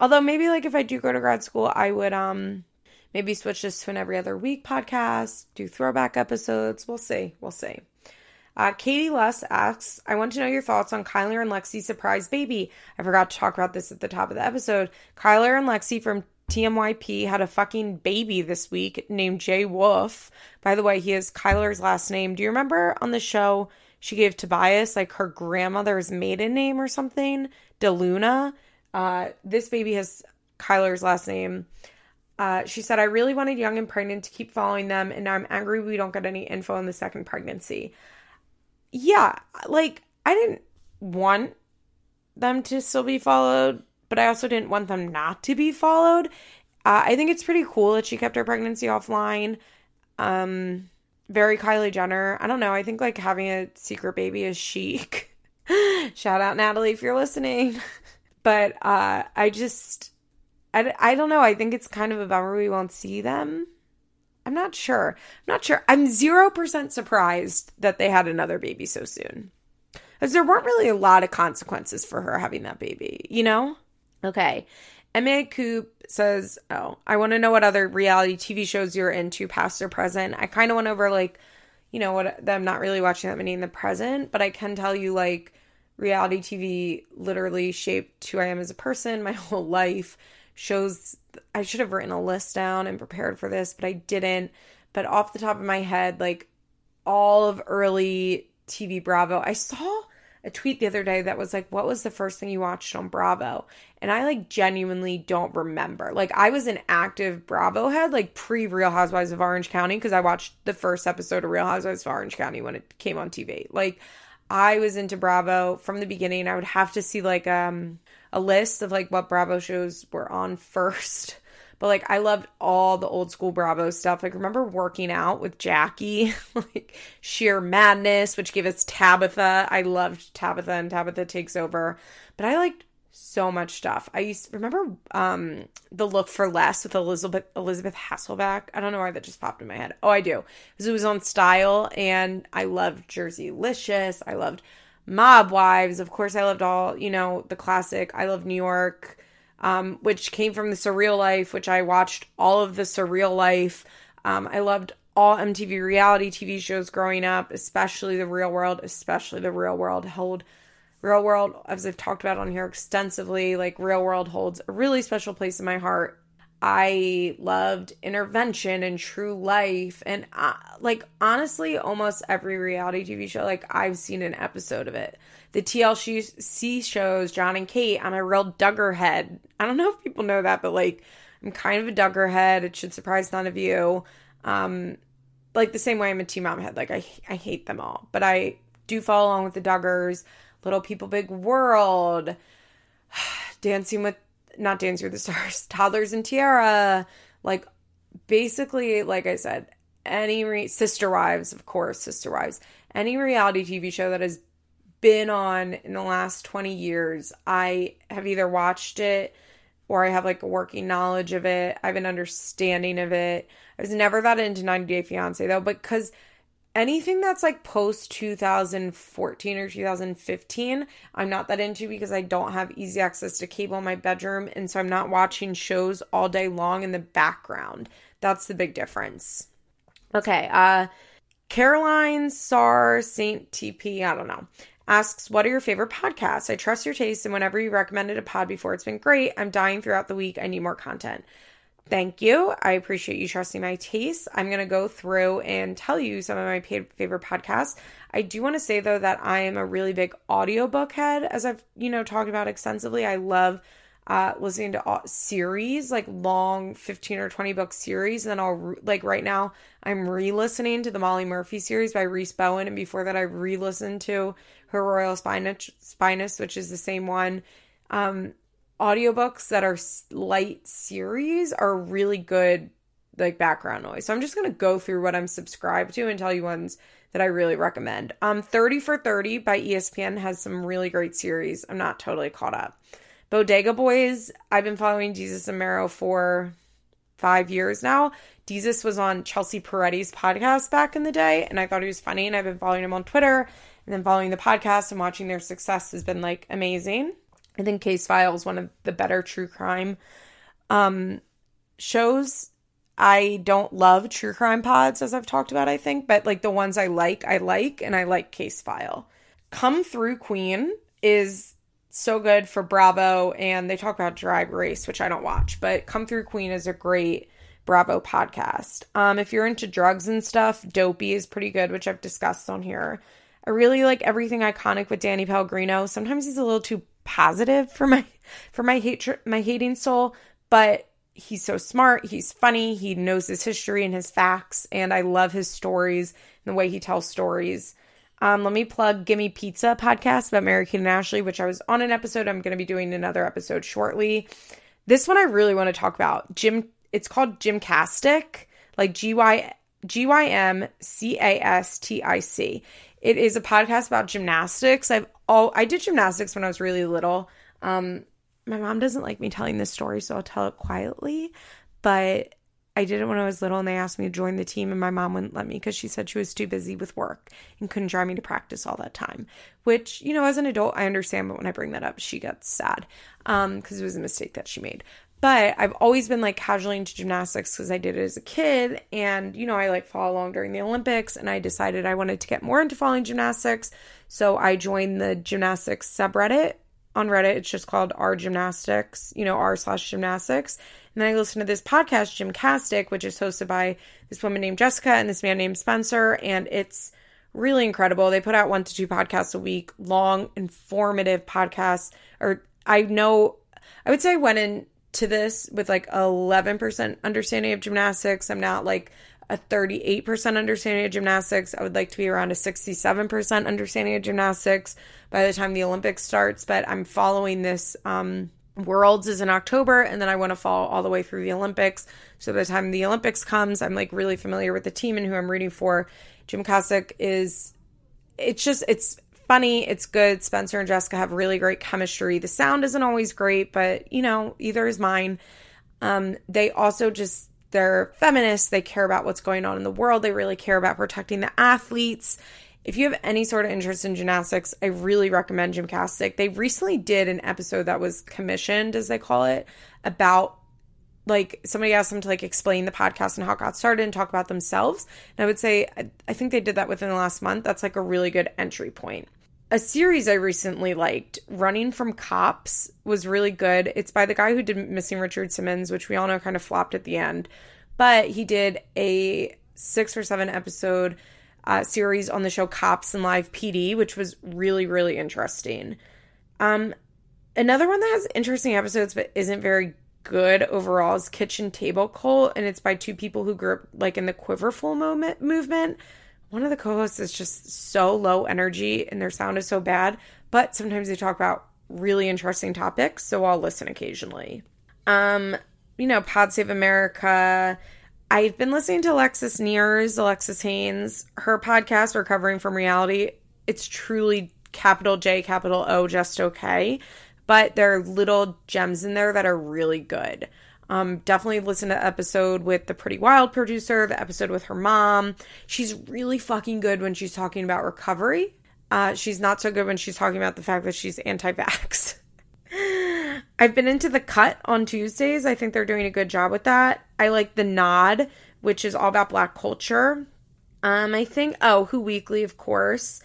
Although maybe like if I do go to grad school, I would, um, maybe switch this to an every other week podcast, do throwback episodes. We'll see. We'll see. Uh, Katie Luss asks, I want to know your thoughts on Kyler and Lexi's surprise baby. I forgot to talk about this at the top of the episode. Kyler and Lexi from T M Y P had a fucking baby this week named Jay Wolf. By the way, he is Kyler's last name. Do you remember on the show she gave Tobias like her grandmother's maiden name or something? DeLuna. Uh, this baby has Kyler's last name. Uh, she said, I really wanted Young and Pregnant to keep following them, and now I'm angry we don't get any info on the second pregnancy. Yeah, like, I didn't want them to still be followed, but I also didn't want them not to be followed. Uh, I think it's pretty cool that she kept her pregnancy offline. Um, very Kylie Jenner. I don't know. I think, like, having a secret baby is chic. Shout out, Natalie, if you're listening. But uh, I just... I, I don't know. I think it's kind of a bummer we won't see them. I'm not sure. I'm not sure. I'm zero percent surprised that they had another baby so soon. Because there weren't really a lot of consequences for her having that baby, you know? Okay. M A. Coop says, oh, I want to know what other reality T V shows you're into, past or present. I kind of went over, like, you know, what that I'm not really watching that many in the present, but I can tell you, like, reality T V literally shaped who I am as a person my whole life. Shows, I should have written a list down and prepared for this, but I didn't. But off the top of my head, like, all of early T V Bravo. I saw a tweet the other day that was like, what was the first thing you watched on Bravo? And I, like, genuinely don't remember. Like, I was an active Bravo head, like, pre-Real Housewives of Orange County, because I watched the first episode of Real Housewives of Orange County when it came on T V. Like, I was into Bravo from the beginning. I would have to see, like, um... a list of, like, what Bravo shows were on first. But, like, I loved all the old school Bravo stuff. Like, remember Working Out with Jackie? Like, Sheer Madness, which gave us Tabitha. I loved Tabitha and Tabitha Takes Over. But I liked so much stuff. I used to remember um, The Look for Less with Elizabeth, Elizabeth Hasselbeck. I don't know why that just popped in my head. Oh, I do. Because it was on Style, and I loved Jerseylicious. I loved Mob Wives, of course. I loved all, you know, the classic. I Love New York, um, which came from The Surreal Life, which I watched all of The Surreal Life. Um, I loved all M T V reality T V shows growing up, especially The Real World, especially The Real World. Hold, Real World, as I've talked about on here extensively, like, Real World holds a really special place in my heart. I loved Intervention and True Life, and uh, like, honestly, almost every reality T V show, like, I've seen an episode of it. The T L C shows, John and Kate. I'm a real Duggerhead. I don't know if people know that, but, like, I'm kind of a Duggerhead. It should surprise none of you. Um, like, the same way I'm a Teen Mom head. Like, I I hate them all, but I do follow along with the Duggars. Little People, Big World, Dancing with. Not Dancing with the Stars, Toddlers and Tiara, like, basically, like I said, any, re- Sister Wives, of course, Sister Wives, any reality T V show that has been on in the last twenty years, I have either watched it or I have, like, a working knowledge of it. I have an understanding of it. I was never that into ninety day fiancé, though, because anything that's, like, post-two thousand fourteen or two thousand fifteen, I'm not that into, because I don't have easy access to cable in my bedroom, and so I'm not watching shows all day long in the background. That's the big difference. Okay, uh, Caroline Sar Saint T P, I don't know, asks, what are your favorite podcasts? I trust your taste, and whenever you recommended a pod before, it's been great. I'm dying throughout the week. I need more content. Thank you. I appreciate you trusting my taste. I'm going to go through and tell you some of my favorite podcasts. I do want to say, though, that I am a really big audiobook head, as I've, you know, talked about extensively. I love uh, listening to au- series, like, long fifteen or twenty book series. And then I'll, re- like, right now, I'm re-listening to the Molly Murphy series by Reese Bowen. And before that, I re-listened to Her Royal Spinus, Spinus, which is the same one. Um, Audiobooks that are light series are really good, like, background noise. So I'm just going to go through what I'm subscribed to and tell you ones that I really recommend. Um, thirty for thirty by E S P N has some really great series. I'm not totally caught up. Bodega Boys, I've been following Jesus and Mero for five years now. Jesus was on Chelsea Peretti's podcast back in the day, and I thought he was funny, and I've been following him on Twitter, and then following the podcast and watching their success has been, like, amazing. I think Case File is one of the better true crime um, shows. I don't love true crime pods, as I've talked about, I think. But, like, the ones I like, I like. And I like Case File. Come Through Queen is so good for Bravo, and they talk about Drag Race, which I don't watch, but Come Through Queen is a great Bravo podcast. Um, if you're into drugs and stuff, Dopey is pretty good, which I've discussed on here. I really like Everything Iconic with Danny Pellegrino. Sometimes he's a little too positive for my for my hatred, my hating soul, but he's so smart, he's funny, he knows his history and his facts, and I love his stories and the way he tells stories. Um, let me plug Gimme Pizza podcast about Mary Kate and Ashley, which I was on an episode. I'm going to be doing another episode shortly. This one I really want to talk about. Jim, it's called Gymcastic, like G Y M C A S T I C. It is a podcast about gymnastics. I've all I did gymnastics when I was really little. Um, my mom doesn't like me telling this story, so I'll tell it quietly. But I did it when I was little, and they asked me to join the team, and my mom wouldn't let me because she said she was too busy with work and couldn't drive me to practice all that time, which, you know, as an adult, I understand, but when I bring that up, she gets sad um, because it was a mistake that she made. But I've always been, like, casually into gymnastics because I did it as a kid, and, you know, I, like, follow along during the Olympics, and I decided I wanted to get more into following gymnastics, so I joined the gymnastics subreddit. On Reddit, it's just called R Gymnastics, you know, R slash gymnastics. And then I listened to this podcast, Gymcastic, which is hosted by this woman named Jessica and this man named Spencer. And it's really incredible. They put out one to two podcasts a week, long, informative podcasts. Or I know, I would say I went into this with like eleven percent understanding of gymnastics. I'm not like a thirty-eight percent understanding of gymnastics. I would like to be around a sixty-seven percent understanding of gymnastics by the time the Olympics starts, but I'm following this. Um, Worlds is in October, and then I want to follow all the way through the Olympics. So by the time the Olympics comes, I'm like really familiar with the team and who I'm rooting for. Gymcastic is, it's just, it's funny. It's good. Spencer and Jessica have really great chemistry. The sound isn't always great, but you know, either is mine. Um, they also just, they're feminists. They care about what's going on in the world. They really care about protecting the athletes. If you have any sort of interest in gymnastics, I really recommend Gymcastic. They recently did an episode that was commissioned, as they call it, about, like, somebody asked them to, like, explain the podcast and how it got started and talk about themselves. And I would say, I, I think they did that within the last month. That's, like, a really good entry point. A series I recently liked, Running from Cops, was really good. It's by the guy who did Missing Richard Simmons, which we all know kind of flopped at the end. But he did a six or seven episode uh, series on the show Cops and Live P D, which was really, really interesting. Um, another one that has interesting episodes but isn't very good overall is Kitchen Table Cult, and it's by two people who grew up like in the Quiverful moment movement. One of the co-hosts is just so low energy and their sound is so bad, but sometimes they talk about really interesting topics, so I'll listen occasionally. Um, you know, Pod Save America. I've been listening to Alexis Nears, Alexis Haynes. Her podcast, Recovering from Reality, it's truly capital J, capital O, just okay. But there are little gems in there that are really good. Um, definitely listen to the episode with the Pretty Wild producer, the episode with her mom. She's really fucking good when she's talking about recovery. Uh, she's not so good when she's talking about the fact that she's anti-vax. I've been into The Cut on Tuesdays. I think they're doing a good job with that. I like The Nod, which is all about Black culture. Um, I think, oh, Who Weekly, of course.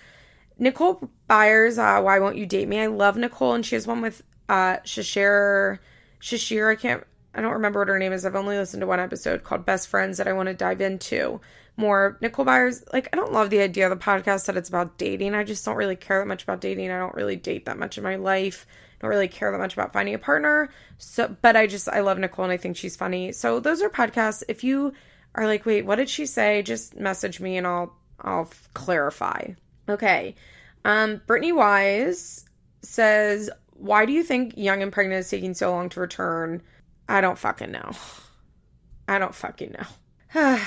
Nicole Byers, uh, Why Won't You Date Me? I love Nicole, and she has one with uh, Shashir, Shashir, I can't... I don't remember what her name is. I've only listened to one episode called Best Friends that I want to dive into more. Nicole Byers, like, I don't love the idea of the podcast that it's about dating. I just don't really care that much about dating. I don't really date that much in my life. I don't really care that much about finding a partner. So, but I just, I love Nicole and I think she's funny. So those are podcasts. If you are like, wait, what did she say? Just message me and I'll, I'll clarify. Okay. Um, Brittany Wise says, why do you think Young and Pregnant is taking so long to return? I don't fucking know. I don't fucking know.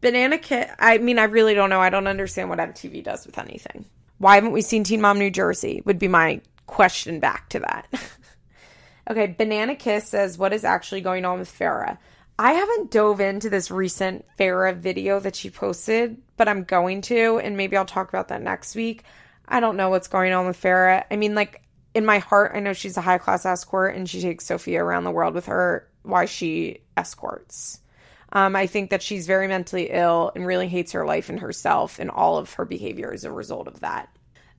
Banana Kit. I mean, I really don't know. I don't understand what M T V does with anything. Why haven't we seen Teen Mom New Jersey would be my question back to that. Okay, Banana Kiss says, what is actually going on with Farrah? I haven't dove into this recent Farrah video that she posted, but I'm going to, and maybe I'll talk about that next week. I don't know what's going on with Farrah. I mean, like, in my heart, I know she's a high-class escort, and she takes Sophia around the world with her while she escorts. Um, I think that she's very mentally ill and really hates her life and herself, and all of her behavior is a result of that.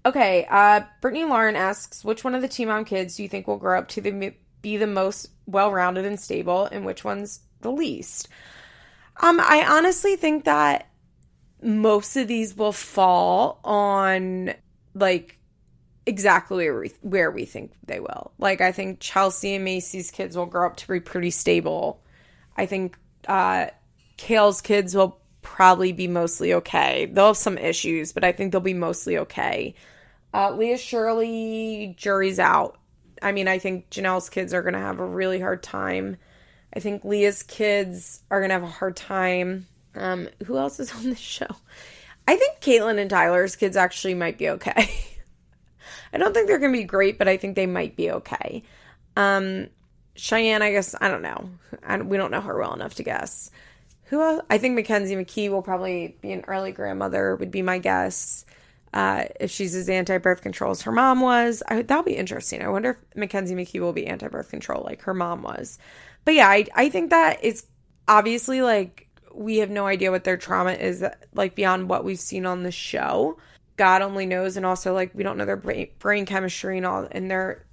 Okay, uh, Brittany Lauren asks, which one of the two mom kids do you think will grow up to the, be the most well-rounded and stable, and which one's the least? Um, I honestly think that most of these will fall on, like, exactly where we, where we think they will. Like, I think Chelsea and Macy's kids will grow up to be pretty stable. I think uh, Kale's kids will probably be mostly okay. They'll have some issues, but I think they'll be mostly okay. Uh, Leah Shirley, jury's out. I mean, I think Janelle's kids are going to have a really hard time. I think Leah's kids are going to have a hard time. Um, who else is on this show? I think Caitlin and Tyler's kids actually might be okay. I don't think they're going to be great, but I think they might be okay. Um, Cheyenne, I guess, I don't know. I, we don't know her well enough to guess. Who else? I think Mackenzie McKee will probably be an early grandmother, would be my guess. Uh, if she's as anti-birth control as her mom was. I, that'll be interesting. I wonder if Mackenzie McKee will be anti-birth control like her mom was. But yeah, I, I think that it's obviously, like, we have no idea what their trauma is, like, beyond what we've seen on the show. God only knows. And also, like, we don't know their brain, brain chemistry and all, and their,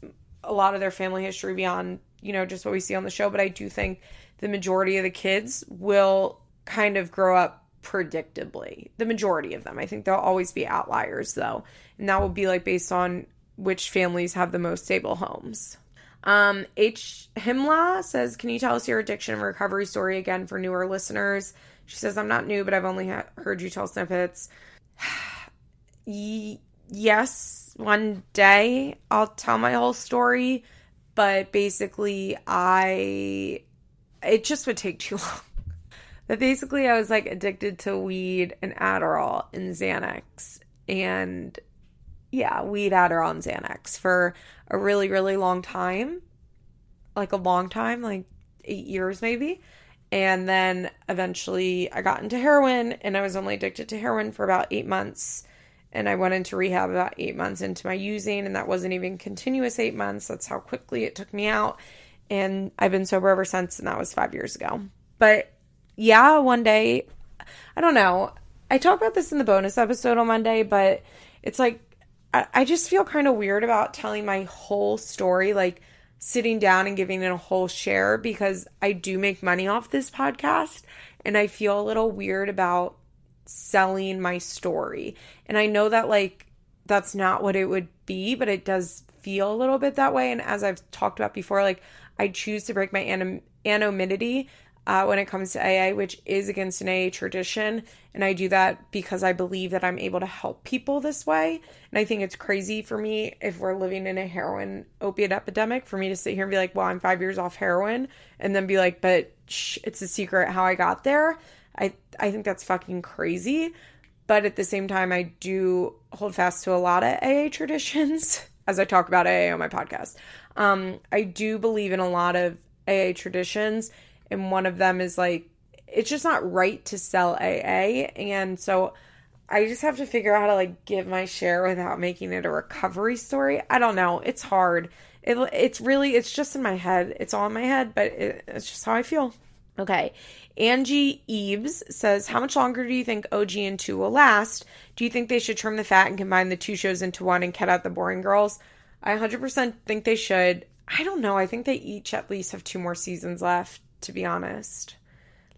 a lot of their family history beyond, you know, just what we see on the show. But I do think the majority of the kids will kind of grow up predictably. The majority of them. I think there'll always be outliers, though. And that will be, like, based on which families have the most stable homes. Um, H. Himla says, can you tell us your addiction and recovery story again for newer listeners? She says, I'm not new, but I've only ha- heard you tell snippets. y- yes, one day I'll tell my whole story, but basically I, it just would take too long. But basically I was, like, addicted to weed and Adderall and Xanax, and yeah, weed, Adderall, and Xanax for a really, really long time, like a long time, like eight years maybe. And then eventually I got into heroin, and I was only addicted to heroin for about eight months. And I went into rehab about eight months into my using, and that wasn't even continuous eight months. That's how quickly it took me out. And I've been sober ever since, and that was five years ago. But yeah, one day, I don't know. I talk about this in the bonus episode on Monday, but it's like, I just feel kind of weird about telling my whole story, like sitting down and giving it a whole share, because I do make money off this podcast, and I feel a little weird about selling my story. And I know that, like, that's not what it would be, but it does feel a little bit that way. And as I've talked about before, like, I choose to break my anim- anonymity uh, when it comes to A A, which is against an A A tradition. And I do that because I believe that I'm able to help people this way. And I think it's crazy for me, if we're living in a heroin opiate epidemic, for me to sit here and be like, well, I'm five years off heroin, and then be like, but shh, it's a secret how I got there. I, I think that's fucking crazy. But at the same time, I do hold fast to a lot of A A traditions as I talk about A A on my podcast. Um, I do believe in a lot of A A traditions. And one of them is, like, it's just not right to sell A A. And so I just have to figure out how to, like, give my share without making it a recovery story. I don't know. It's hard. It, it's really, it's just in my head. It's all in my head, but it, it's just how I feel. Okay. Angie Eves says, how much longer do you think O G and two will last? Do you think they should trim the fat and combine the two shows into one and cut out the boring girls? I one hundred percent think they should. I don't know. I think they each at least have two more seasons left, to be honest.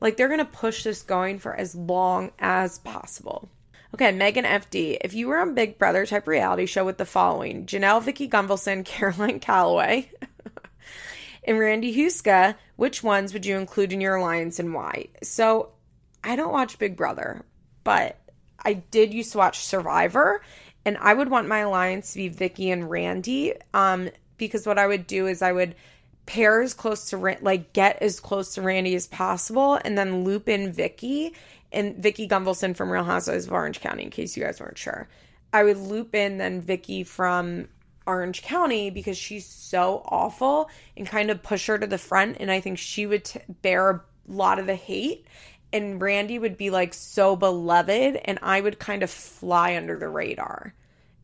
Like, they're going to push this going for as long as possible. Okay, Megan F D. If you were on Big Brother type reality show with the following: Janelle, Vicky Gunvalson, Caroline Calloway, and Randy Huska, which ones would you include in your alliance and why? So, I don't watch Big Brother, but I did used to watch Survivor, and I would want my alliance to be Vicky and Randy, um, because what I would do is I would pair as close to, like, get as close to Randy as possible, and then loop in Vicky, and Vicky Gunvalson from Real Housewives of Orange County, in case you guys weren't sure. I would loop in then Vicky from Orange County, because she's so awful, and kind of push her to the front, and I think she would t- bear a lot of the hate, and Randy would be, like, so beloved, and I would kind of fly under the radar.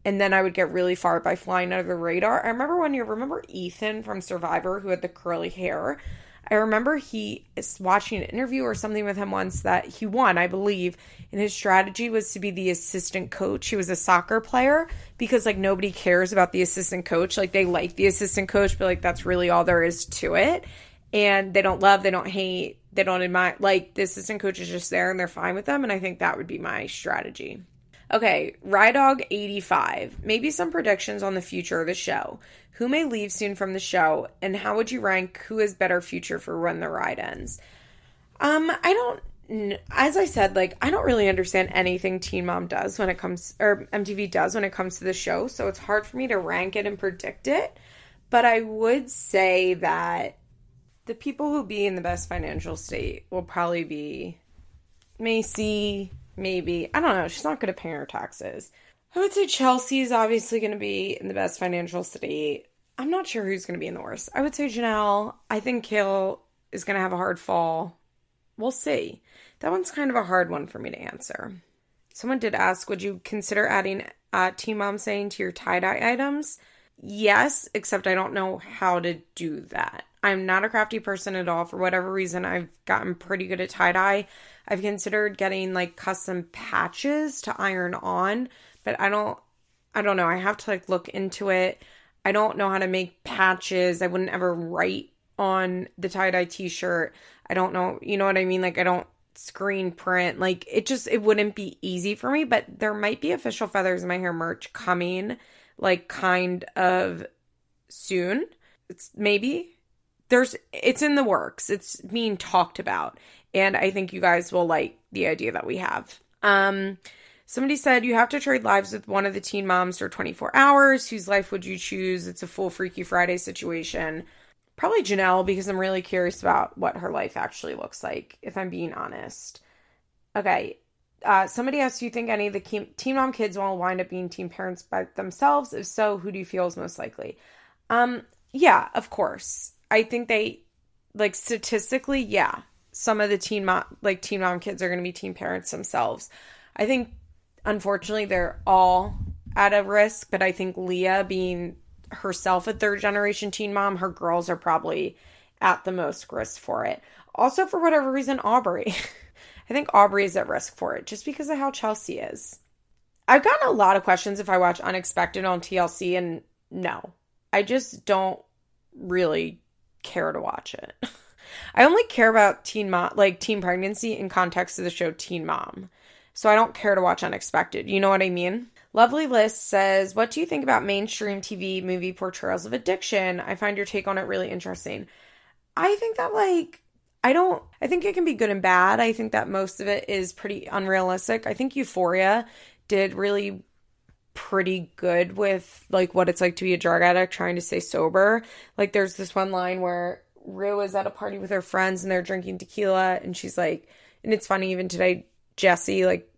And then I would get really far by flying under the radar. I remember one year, remember Ethan from Survivor, who had the curly hair? I remember he is watching an interview or something with him once that he won, I believe, and his strategy was to be the assistant coach. He was a soccer player because, like, nobody cares about the assistant coach. Like, they like the assistant coach, but, like, that's really all there is to it. And they don't love, they don't hate, they don't admire. Like, the assistant coach is just there and they're fine with them, and I think that would be my strategy. Okay, Rydog eighty-five. Maybe some predictions on the future of the show. Who may leave soon from the show, and how would you rank who has better future for when the ride ends? Um, I don't, as I said, like, I don't really understand anything Teen Mom does when it comes, or M T V does when it comes to the show, so it's hard for me to rank it and predict it, but I would say that the people who be in the best financial state will probably be Macy. Maybe. I don't know. She's not good at paying her taxes. I would say Chelsea's obviously going to be in the best financial state. I'm not sure who's going to be in the worst. I would say Janelle. I think Kale is going to have a hard fall. We'll see. That one's kind of a hard one for me to answer. Someone did ask, would you consider adding uh, Teen Mom saying to your tie-dye items? Yes, except I don't know how to do that. I'm not a crafty person at all. For whatever reason, I've gotten pretty good at tie-dye. I've considered getting, like, custom patches to iron on, but I don't, I don't know. I have to, like, look into it. I don't know how to make patches. I wouldn't ever write on the tie-dye t-shirt. I don't know. You know what I mean? Like, I don't screen print. Like, it just, it wouldn't be easy for me, but there might be official Feathers in My Hair merch coming, like, kind of soon. It's maybe. There's, it's in the works. It's being talked about. And I think you guys will like the idea that we have. Um, somebody said you have to trade lives with one of the teen moms for twenty-four hours. Whose life would you choose? It's a full Freaky Friday situation. Probably Janelle, because I'm really curious about what her life actually looks like, if I'm being honest. Okay. Uh, somebody asked, do you think any of the teen mom kids will wind up being teen parents by themselves? If so, who do you feel is most likely? Um, yeah, of course. I think they, like, statistically, yeah, some of the teen mom, like, teen mom kids are going to be teen parents themselves. I think, unfortunately, they're all at a risk, but I think Leah, being herself a third-generation teen mom, her girls are probably at the most risk for it. Also, for whatever reason, Aubrey. I think Aubrey is at risk for it, just because of how Chelsea is. I've gotten a lot of questions if I watch Unexpected on T L C, and no. I just don't really care to watch it. I only care about teen mom, like teen pregnancy in context of the show Teen Mom. So I don't care to watch Unexpected. You know what I mean? Lovely List says, what do you think about mainstream T V movie portrayals of addiction? I find your take on it really interesting. I think that, like, I don't, I think it can be good and bad. I think that most of it is pretty unrealistic. I think Euphoria did really pretty good with, like, what it's like to be a drug addict trying to stay sober. Like, there's this one line where Rue is at a party with her friends and they're drinking tequila, and she's like, and it's funny, even today, Jesse, like,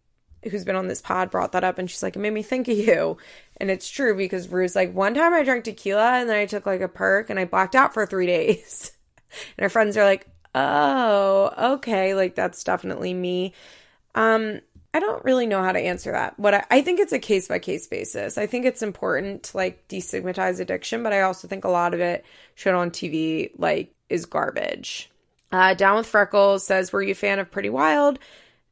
who's been on this pod, brought that up, and she's like, it made me think of you. And it's true, because Rue's like, one time I drank tequila and then I took, like, a perk and I blacked out for three days. And her friends are like, oh, okay, like, that's definitely me. um I don't really know how to answer that. What I, I think it's a case-by-case basis. I think it's important to, like, destigmatize addiction, but I also think a lot of it shown on T V, like, is garbage. Uh, Down with Freckles says, were you a fan of Pretty Wild?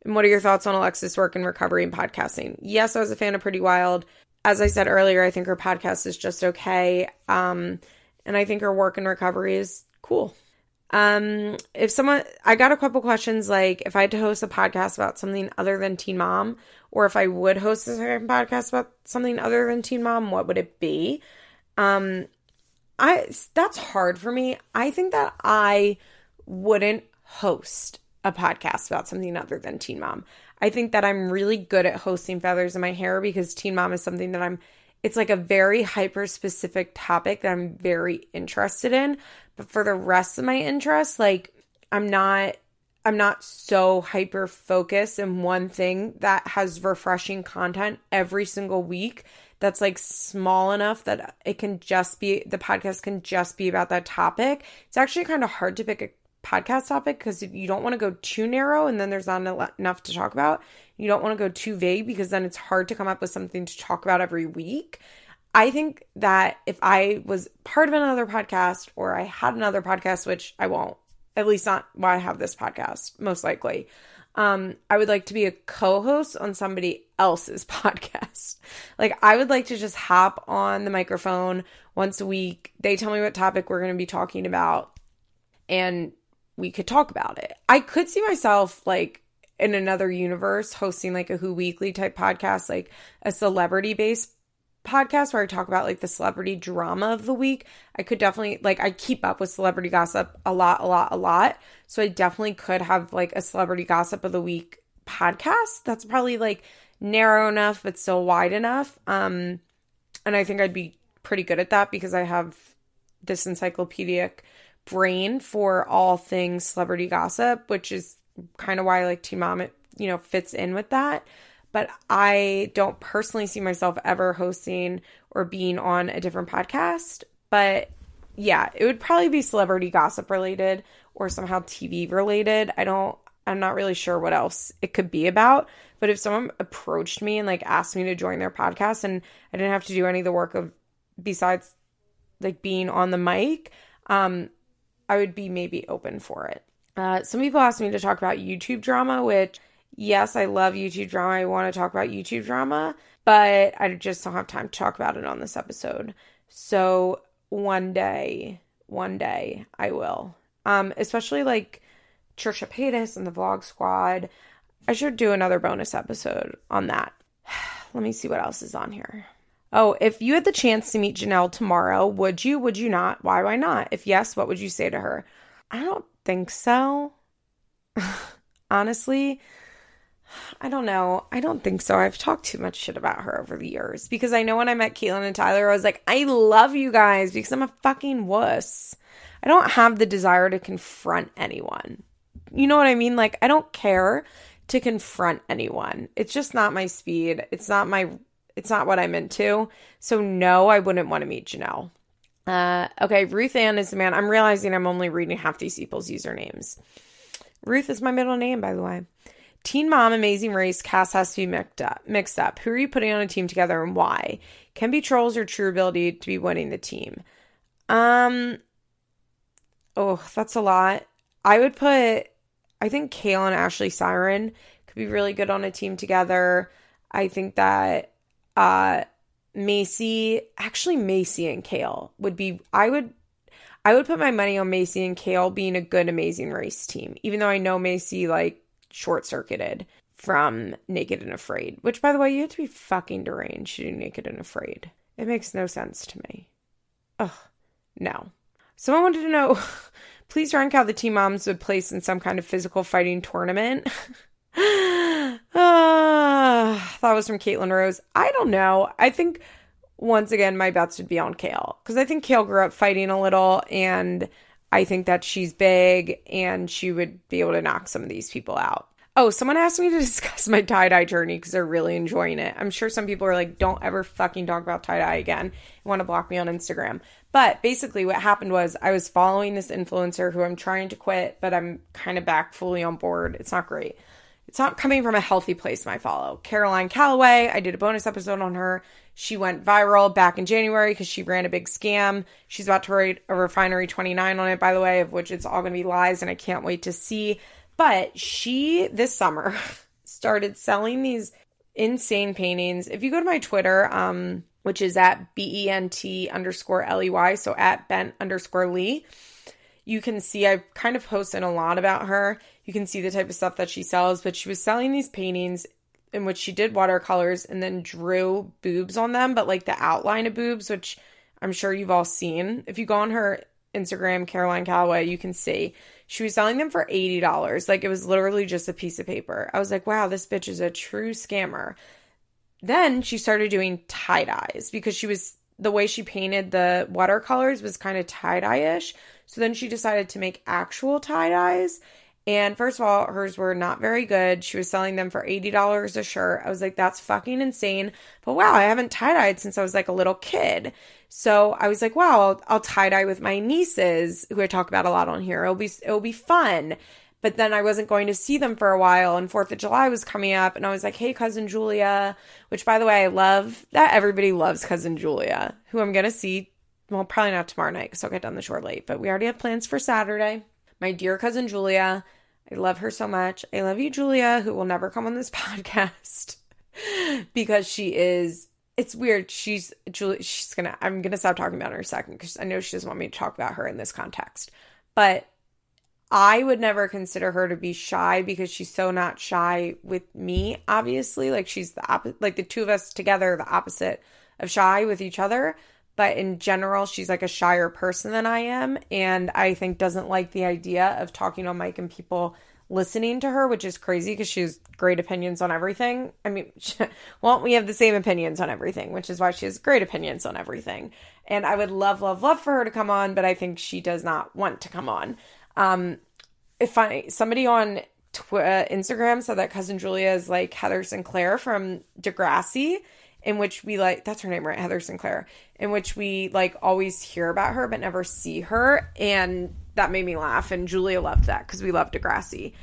And what are your thoughts on Alexis' work in recovery and podcasting? Yes, I was a fan of Pretty Wild. As I said earlier, I think her podcast is just okay. Um, and I think her work in recovery is cool. Um, if someone, I got a couple questions, like, if I had to host a podcast about something other than Teen Mom, or if I would host a podcast about something other than Teen Mom, what would it be? Um, I, that's hard for me. I think that I wouldn't host a podcast about something other than Teen Mom. I think that I'm really good at hosting Feathers in My Hair, because Teen Mom is something that I'm, it's like a very hyper-specific topic that I'm very interested in. But for the rest of my interests, like, I'm not, I'm not so hyper-focused in one thing that has refreshing content every single week that's, like, small enough that it can just be, the podcast can just be about that topic. It's actually kind of hard to pick a podcast topic, because you don't want to go too narrow and then there's not enough to talk about. You don't want to go too vague, because then it's hard to come up with something to talk about every week. I think that if I was part of another podcast, or I had another podcast, which I won't, at least not why I have this podcast, most likely. Um, I would like to be a co-host on somebody else's podcast. Like, I would like to just hop on the microphone once a week. They tell me what topic we're going to be talking about, and we could talk about it. I could see myself, like, in another universe hosting, like, a Who Weekly type podcast, like a celebrity-based podcast where I talk about, like, the celebrity drama of the week. I could definitely, like, I keep up with celebrity gossip a lot, a lot, a lot. So I definitely could have, like, a celebrity gossip of the week podcast. That's probably, like, narrow enough, but still wide enough. Um, and I think I'd be pretty good at that because I have this encyclopedic brain for all things celebrity gossip, which is kind of why I like Teen Mom. It, you know, fits in with that. But I don't personally see myself ever hosting or being on a different podcast. But yeah, it would probably be celebrity gossip related or somehow T V related. I don't, I'm not really sure what else it could be about. But if someone approached me and, like, asked me to join their podcast and I didn't have to do any of the work of besides, like, being on the mic, um, I would be maybe open for it. Uh, some people asked me to talk about YouTube drama, which... yes, I love YouTube drama. I want to talk about YouTube drama, but I just don't have time to talk about it on this episode. So one day, one day I will. Um, especially like Trisha Paytas and the Vlog Squad. I should do another bonus episode on that. Let me see what else is on here. Oh, if you had the chance to meet Janelle tomorrow, would you? Would you not? Why, why not? If yes, what would you say to her? I don't think so. Honestly, I don't know. I don't think so. I've talked too much shit about her over the years because I know when I met Caitlin and Tyler, I was like, I love you guys because I'm a fucking wuss. I don't have the desire to confront anyone. You know what I mean? Like, I don't care to confront anyone. It's just not my speed. It's not my, it's not what I'm into. So no, I wouldn't want to meet Janelle. Uh, okay. Ruth Ann is the man. I'm realizing I'm only reading half these people's usernames. Ruth is my middle name, by the way. Teen Mom, Amazing Race, cast has to be mixed up. Mixed up. Who are you putting on a team together and why? Can be trolls or true ability to be winning the team? Um, oh, that's a lot. I would put, I think Kale and Ashley Siren could be really good on a team together. I think that uh, Macy, actually Macy and Kale would be, I would I would put my money on Macy and Kale being a good Amazing Race team, even though I know Macy, like, short-circuited from Naked and Afraid, which, by the way, you have to be fucking deranged to do Naked and Afraid. It makes no sense to me. Ugh, no. Someone wanted to know, please rank how the Teen Moms would place in some kind of physical fighting tournament. uh, that was from Caitlin Rose. I don't know. I think, once again, my bets would be on Kale, because I think Kale grew up fighting a little, and I think that she's big and she would be able to knock some of these people out. Oh, someone asked me to discuss my tie-dye journey because they're really enjoying it. I'm sure some people are like, don't ever fucking talk about tie-dye again. You want to block me on Instagram. But basically what happened was I was following this influencer who I'm trying to quit, but I'm kind of back fully on board. It's not great. It's not coming from a healthy place, my follow. Caroline Calloway, I did a bonus episode on her. She went viral back in January because she ran a big scam. She's about to write a Refinery twenty-nine on it, by the way, of which it's all going to be lies, and I can't wait to see. But she, this summer, started selling these insane paintings. If you go to my Twitter, um, which is at B E N T underscore L E Y, so at Bent underscore Lee, you can see I've kind of posted a lot about her. You can see the type of stuff that she sells, but she was selling these paintings in which she did watercolors and then drew boobs on them, but like the outline of boobs, which I'm sure you've all seen. If you go on her Instagram, Caroline Calloway, you can see she was selling them for eighty dollars. Like, it was literally just a piece of paper. I was like, wow, this bitch is a true scammer. Then she started doing tie-dyes because she was, the way she painted the watercolors was kind of tie-dye-ish. So then she decided to make actual tie-dyes. And first of all, hers were not very good. She was selling them for eighty dollars a shirt. I was like, that's fucking insane. But wow, I haven't tie-dyed since I was like a little kid. So I was like, wow, I'll, I'll tie-dye with my nieces, who I talk about a lot on here. It'll be, it'll be fun. But then I wasn't going to see them for a while, and fourth of July was coming up, and I was like, hey, Cousin Julia, which, by the way, I love that everybody loves Cousin Julia, who I'm going to see, well, probably not tomorrow night because I'll get done the shore late, but we already have plans for Saturday. my dear cousin Julia. I love her so much. I love you, Julia, who will never come on this podcast because she is, it's weird. She's, Julia, she's gonna, I'm gonna stop talking about her in a second because I know she doesn't want me to talk about her in this context. But I would never consider her to be shy because she's so not shy with me, obviously. Like, she's the opposite, like the two of us together, the opposite of shy with each other. But in general, she's like a shyer person than I am. And I think doesn't like the idea of talking on mic and people listening to her, which is crazy because she has great opinions on everything. I mean, she, well, we have the same opinions on everything, which is why she has great opinions on everything. And I would love, love, love for her to come on, but I think she does not want to come on. Um, if I, somebody on tw- uh, Instagram said that Cousin Julia is like Heather Sinclair from Degrassi, in which we like, that's her name, right? Heather Sinclair, in which we like always hear about her, but never see her. And that made me laugh. And Julia loved that because we love Degrassi.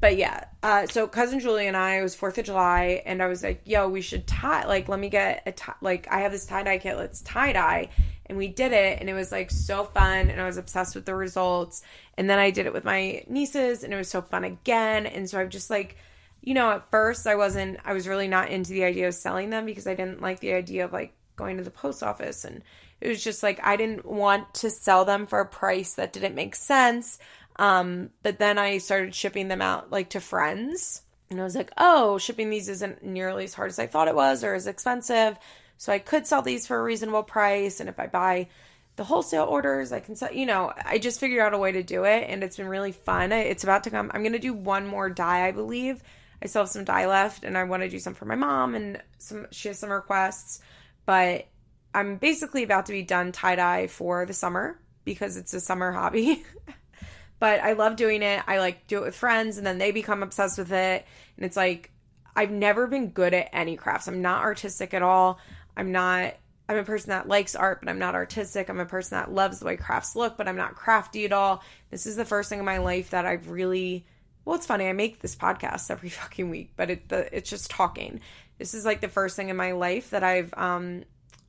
But yeah, uh, so Cousin Julia and I, it was fourth of July, and I was like, yo, we should tie, like, let me get a tie, like, I have this tie-dye kit, let's tie-dye. And we did it, and it was, like, so fun, and I was obsessed with the results. And then I did it with my nieces, and it was so fun again. And so I've just, like, you know, at first I wasn't, I was really not into the idea of selling them because I didn't like the idea of, like, going to the post office. And it was just, like, I didn't want to sell them for a price that didn't make sense. Um, but then I started shipping them out, like, to friends, and I was like, oh, shipping these isn't nearly as hard as I thought it was or as expensive, so I could sell these for a reasonable price, and if I buy the wholesale orders, I can sell, you know, I just figured out a way to do it, and it's been really fun. It's about to come, I'm going to do one more dye, I believe. I still have some dye left, and I want to do some for my mom, and some she has some requests, but I'm basically about to be done tie-dye for the summer, because it's a summer hobby. But I love doing it. I, like, do it with friends, and then they become obsessed with it. And it's, like, I've never been good at any crafts. I'm not artistic at all. I'm not – I'm a person that likes art, but I'm not artistic. I'm a person that loves the way crafts look, but I'm not crafty at all. This is the first thing in my life that I've really – well, it's funny. I make this podcast every fucking week, but it the, it's just talking. This is, like, the first thing in my life that I've, um,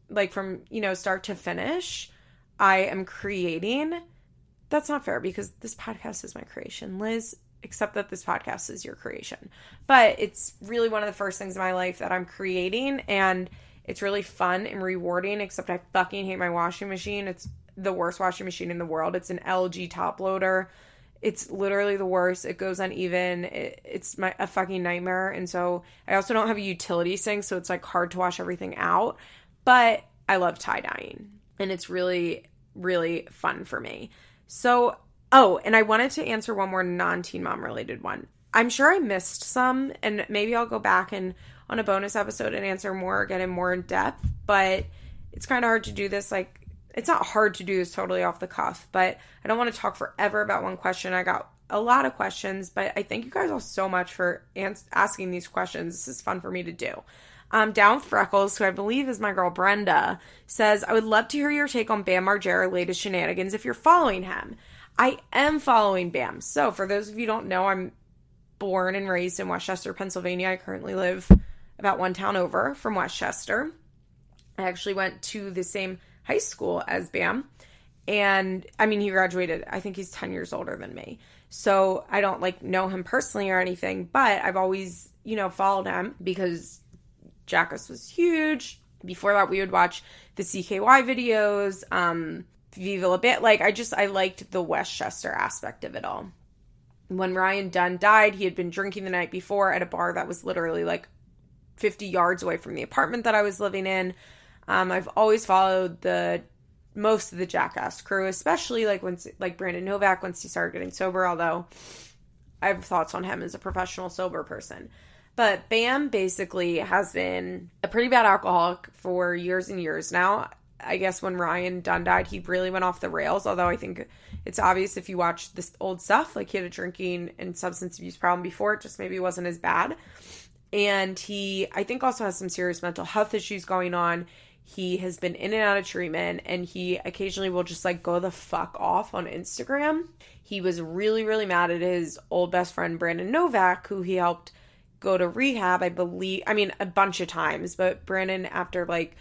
like, from, you know, start to finish, I am creating – that's not fair because this podcast is my creation, Liz, except that this podcast is your creation. But it's really one of the first things in my life that I'm creating, and it's really fun and rewarding, except I fucking hate my washing machine. It's the worst washing machine in the world. It's an L G top loader. It's literally the worst. It goes uneven. It, it's my a fucking nightmare. And so I also don't have a utility sink, so it's, like, hard to wash everything out. But I love tie-dyeing, and it's really, really fun for me. So, oh, and I wanted to answer one more non-Teen Mom related one. I'm sure I missed some, and maybe I'll go back and on a bonus episode and answer more, get in more in depth, but it's kind of hard to do this. Like, it's not hard to do this totally off the cuff, but I don't want to talk forever about one question. I got a lot of questions, but I thank you guys all so much for ans- asking these questions. This is fun for me to do. Um, Down Freckles, who I believe is my girl Brenda, says, I would love to hear your take on Bam Margera's latest shenanigans if you're following him. I am following Bam. So for those of you who don't know, I'm born and raised in Westchester, Pennsylvania. I currently live about one town over from Westchester. I actually went to the same high school as Bam. And, I mean, he graduated, I think he's ten years older than me. So I don't, like, know him personally or anything, but I've always, you know, followed him because Jackass was huge. Before that, we would watch the C K Y videos, um, Viva La Bit. Like, I just, I liked the Westchester aspect of it all. When Ryan Dunn died, he had been drinking the night before at a bar that was literally, like, fifty yards away from the apartment that I was living in. Um, I've always followed the, most of the Jackass crew, especially, like, once, like, Brandon Novak, once he started getting sober, although I have thoughts on him as a professional sober person. But Bam basically has been a pretty bad alcoholic for years and years now. I guess when Ryan Dunn died, he really went off the rails, although I think it's obvious if you watch this old stuff, like, he had a drinking and substance abuse problem before, it just maybe wasn't as bad. And he, I think, also has some serious mental health issues going on. He has been in and out of treatment, and he occasionally will just, like, go the fuck off on Instagram. He was really, really mad at his old best friend, Brandon Novak, who he helped go to rehab, I believe, I mean, a bunch of times, but Brandon, after, like,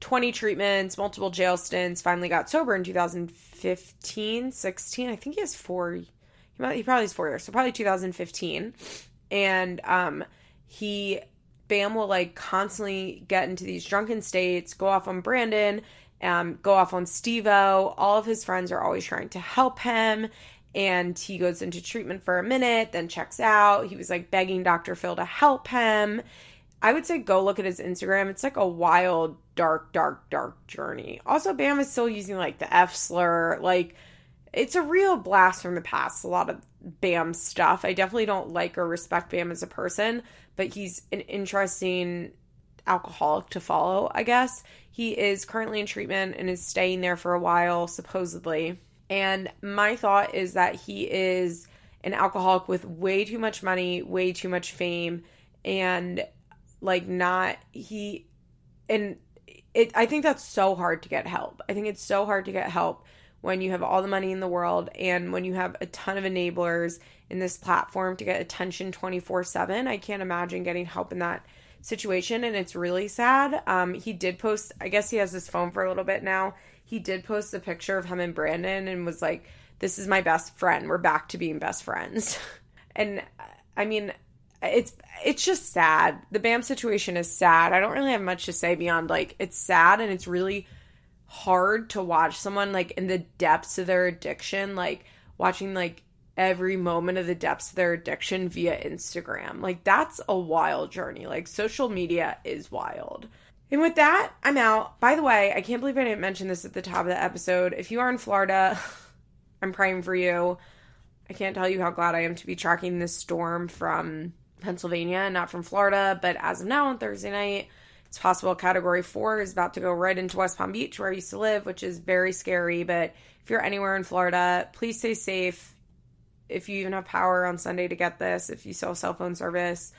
twenty treatments, multiple jail stints, finally got sober in two thousand fifteen, sixteen, I think he has four, he probably is four years, so probably two thousand fifteen. And um, he, Bam will like constantly get into these drunken states, go off on Brandon, um, go off on Steve-O. All of his friends are always trying to help him. And he goes into treatment for a minute, then checks out. He was, like, begging Doctor Phil to help him. I would say go look at his Instagram. It's, like, a wild, dark, dark, dark journey. Also, Bam is still using, like, the F slur. Like, it's a real blast from the past, a lot of Bam stuff. I definitely don't like or respect Bam as a person, but he's an interesting alcoholic to follow, I guess. He is currently in treatment and is staying there for a while, supposedly. And my thought is that he is an alcoholic with way too much money, way too much fame, and, like, not, he, and it, I think that's so hard to get help. I think it's so hard to get help when you have all the money in the world and when you have a ton of enablers in this platform to get attention twenty-four seven. I can't imagine getting help in that situation, and it's really sad. Um, he did post, I guess he has his phone for a little bit now. He did post the picture of him and Brandon and was like, this is my best friend. We're back to being best friends. And I mean, it's it's just sad. The Bam situation is sad. I don't really have much to say beyond, like, it's sad, and it's really hard to watch someone, like, in the depths of their addiction, like, watching, like, every moment of the depths of their addiction via Instagram. Like, that's a wild journey. Like, social media is wild. And with that, I'm out. By the way, I can't believe I didn't mention this at the top of the episode. If you are in Florida, I'm praying for you. I can't tell you how glad I am to be tracking this storm from Pennsylvania and not from Florida. But as of now, on Thursday night, it's possible Category four is about to go right into West Palm Beach, where I used to live, which is very scary. But if you're anywhere in Florida, please stay safe. If you even have power on Sunday to get this, if you still have cell phone service,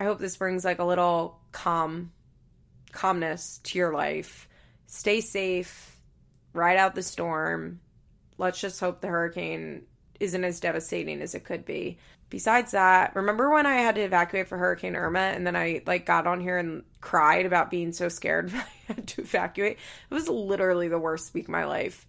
I hope this brings, like, a little calm calmness to your life. Stay safe. Ride out the storm. Let's just hope the hurricane isn't as devastating as it could be. Besides that, remember when I had to evacuate for Hurricane Irma, and then I, like, got on here and cried about being so scared I had to evacuate? It was literally the worst week of my life.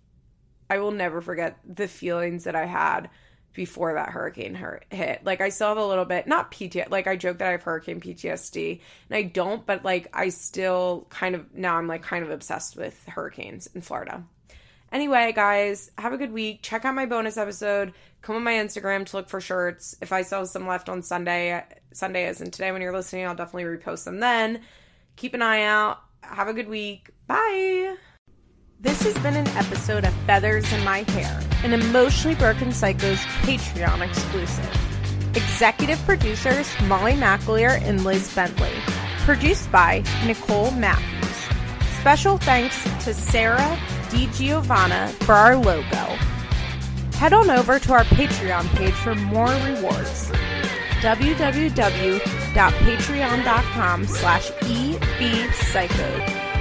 I will never forget the feelings that I had before that hurricane hit. Like, I still have a little bit, not P T S D, like, I joke that I have hurricane P T S D, and I don't, but, like, I still kind of, now I'm, like, kind of obsessed with hurricanes in Florida. Anyway, guys, have a good week. Check out my bonus episode. Come on my Instagram to look for shirts. If I sell some left on Sunday, Sunday isn't today when you're listening, I'll definitely repost them then. Keep an eye out. Have a good week. Bye. This has been an episode of Feathers in My Hair, an Emotionally Broken Psychos Patreon exclusive. Executive producers Molly McAleer and Liz Bentley. Produced by Nicole Matthews. Special thanks to Sarah DiGiovanna for our logo. Head on over to our Patreon page for more rewards. www dot patreon dot com slash ebpsychos.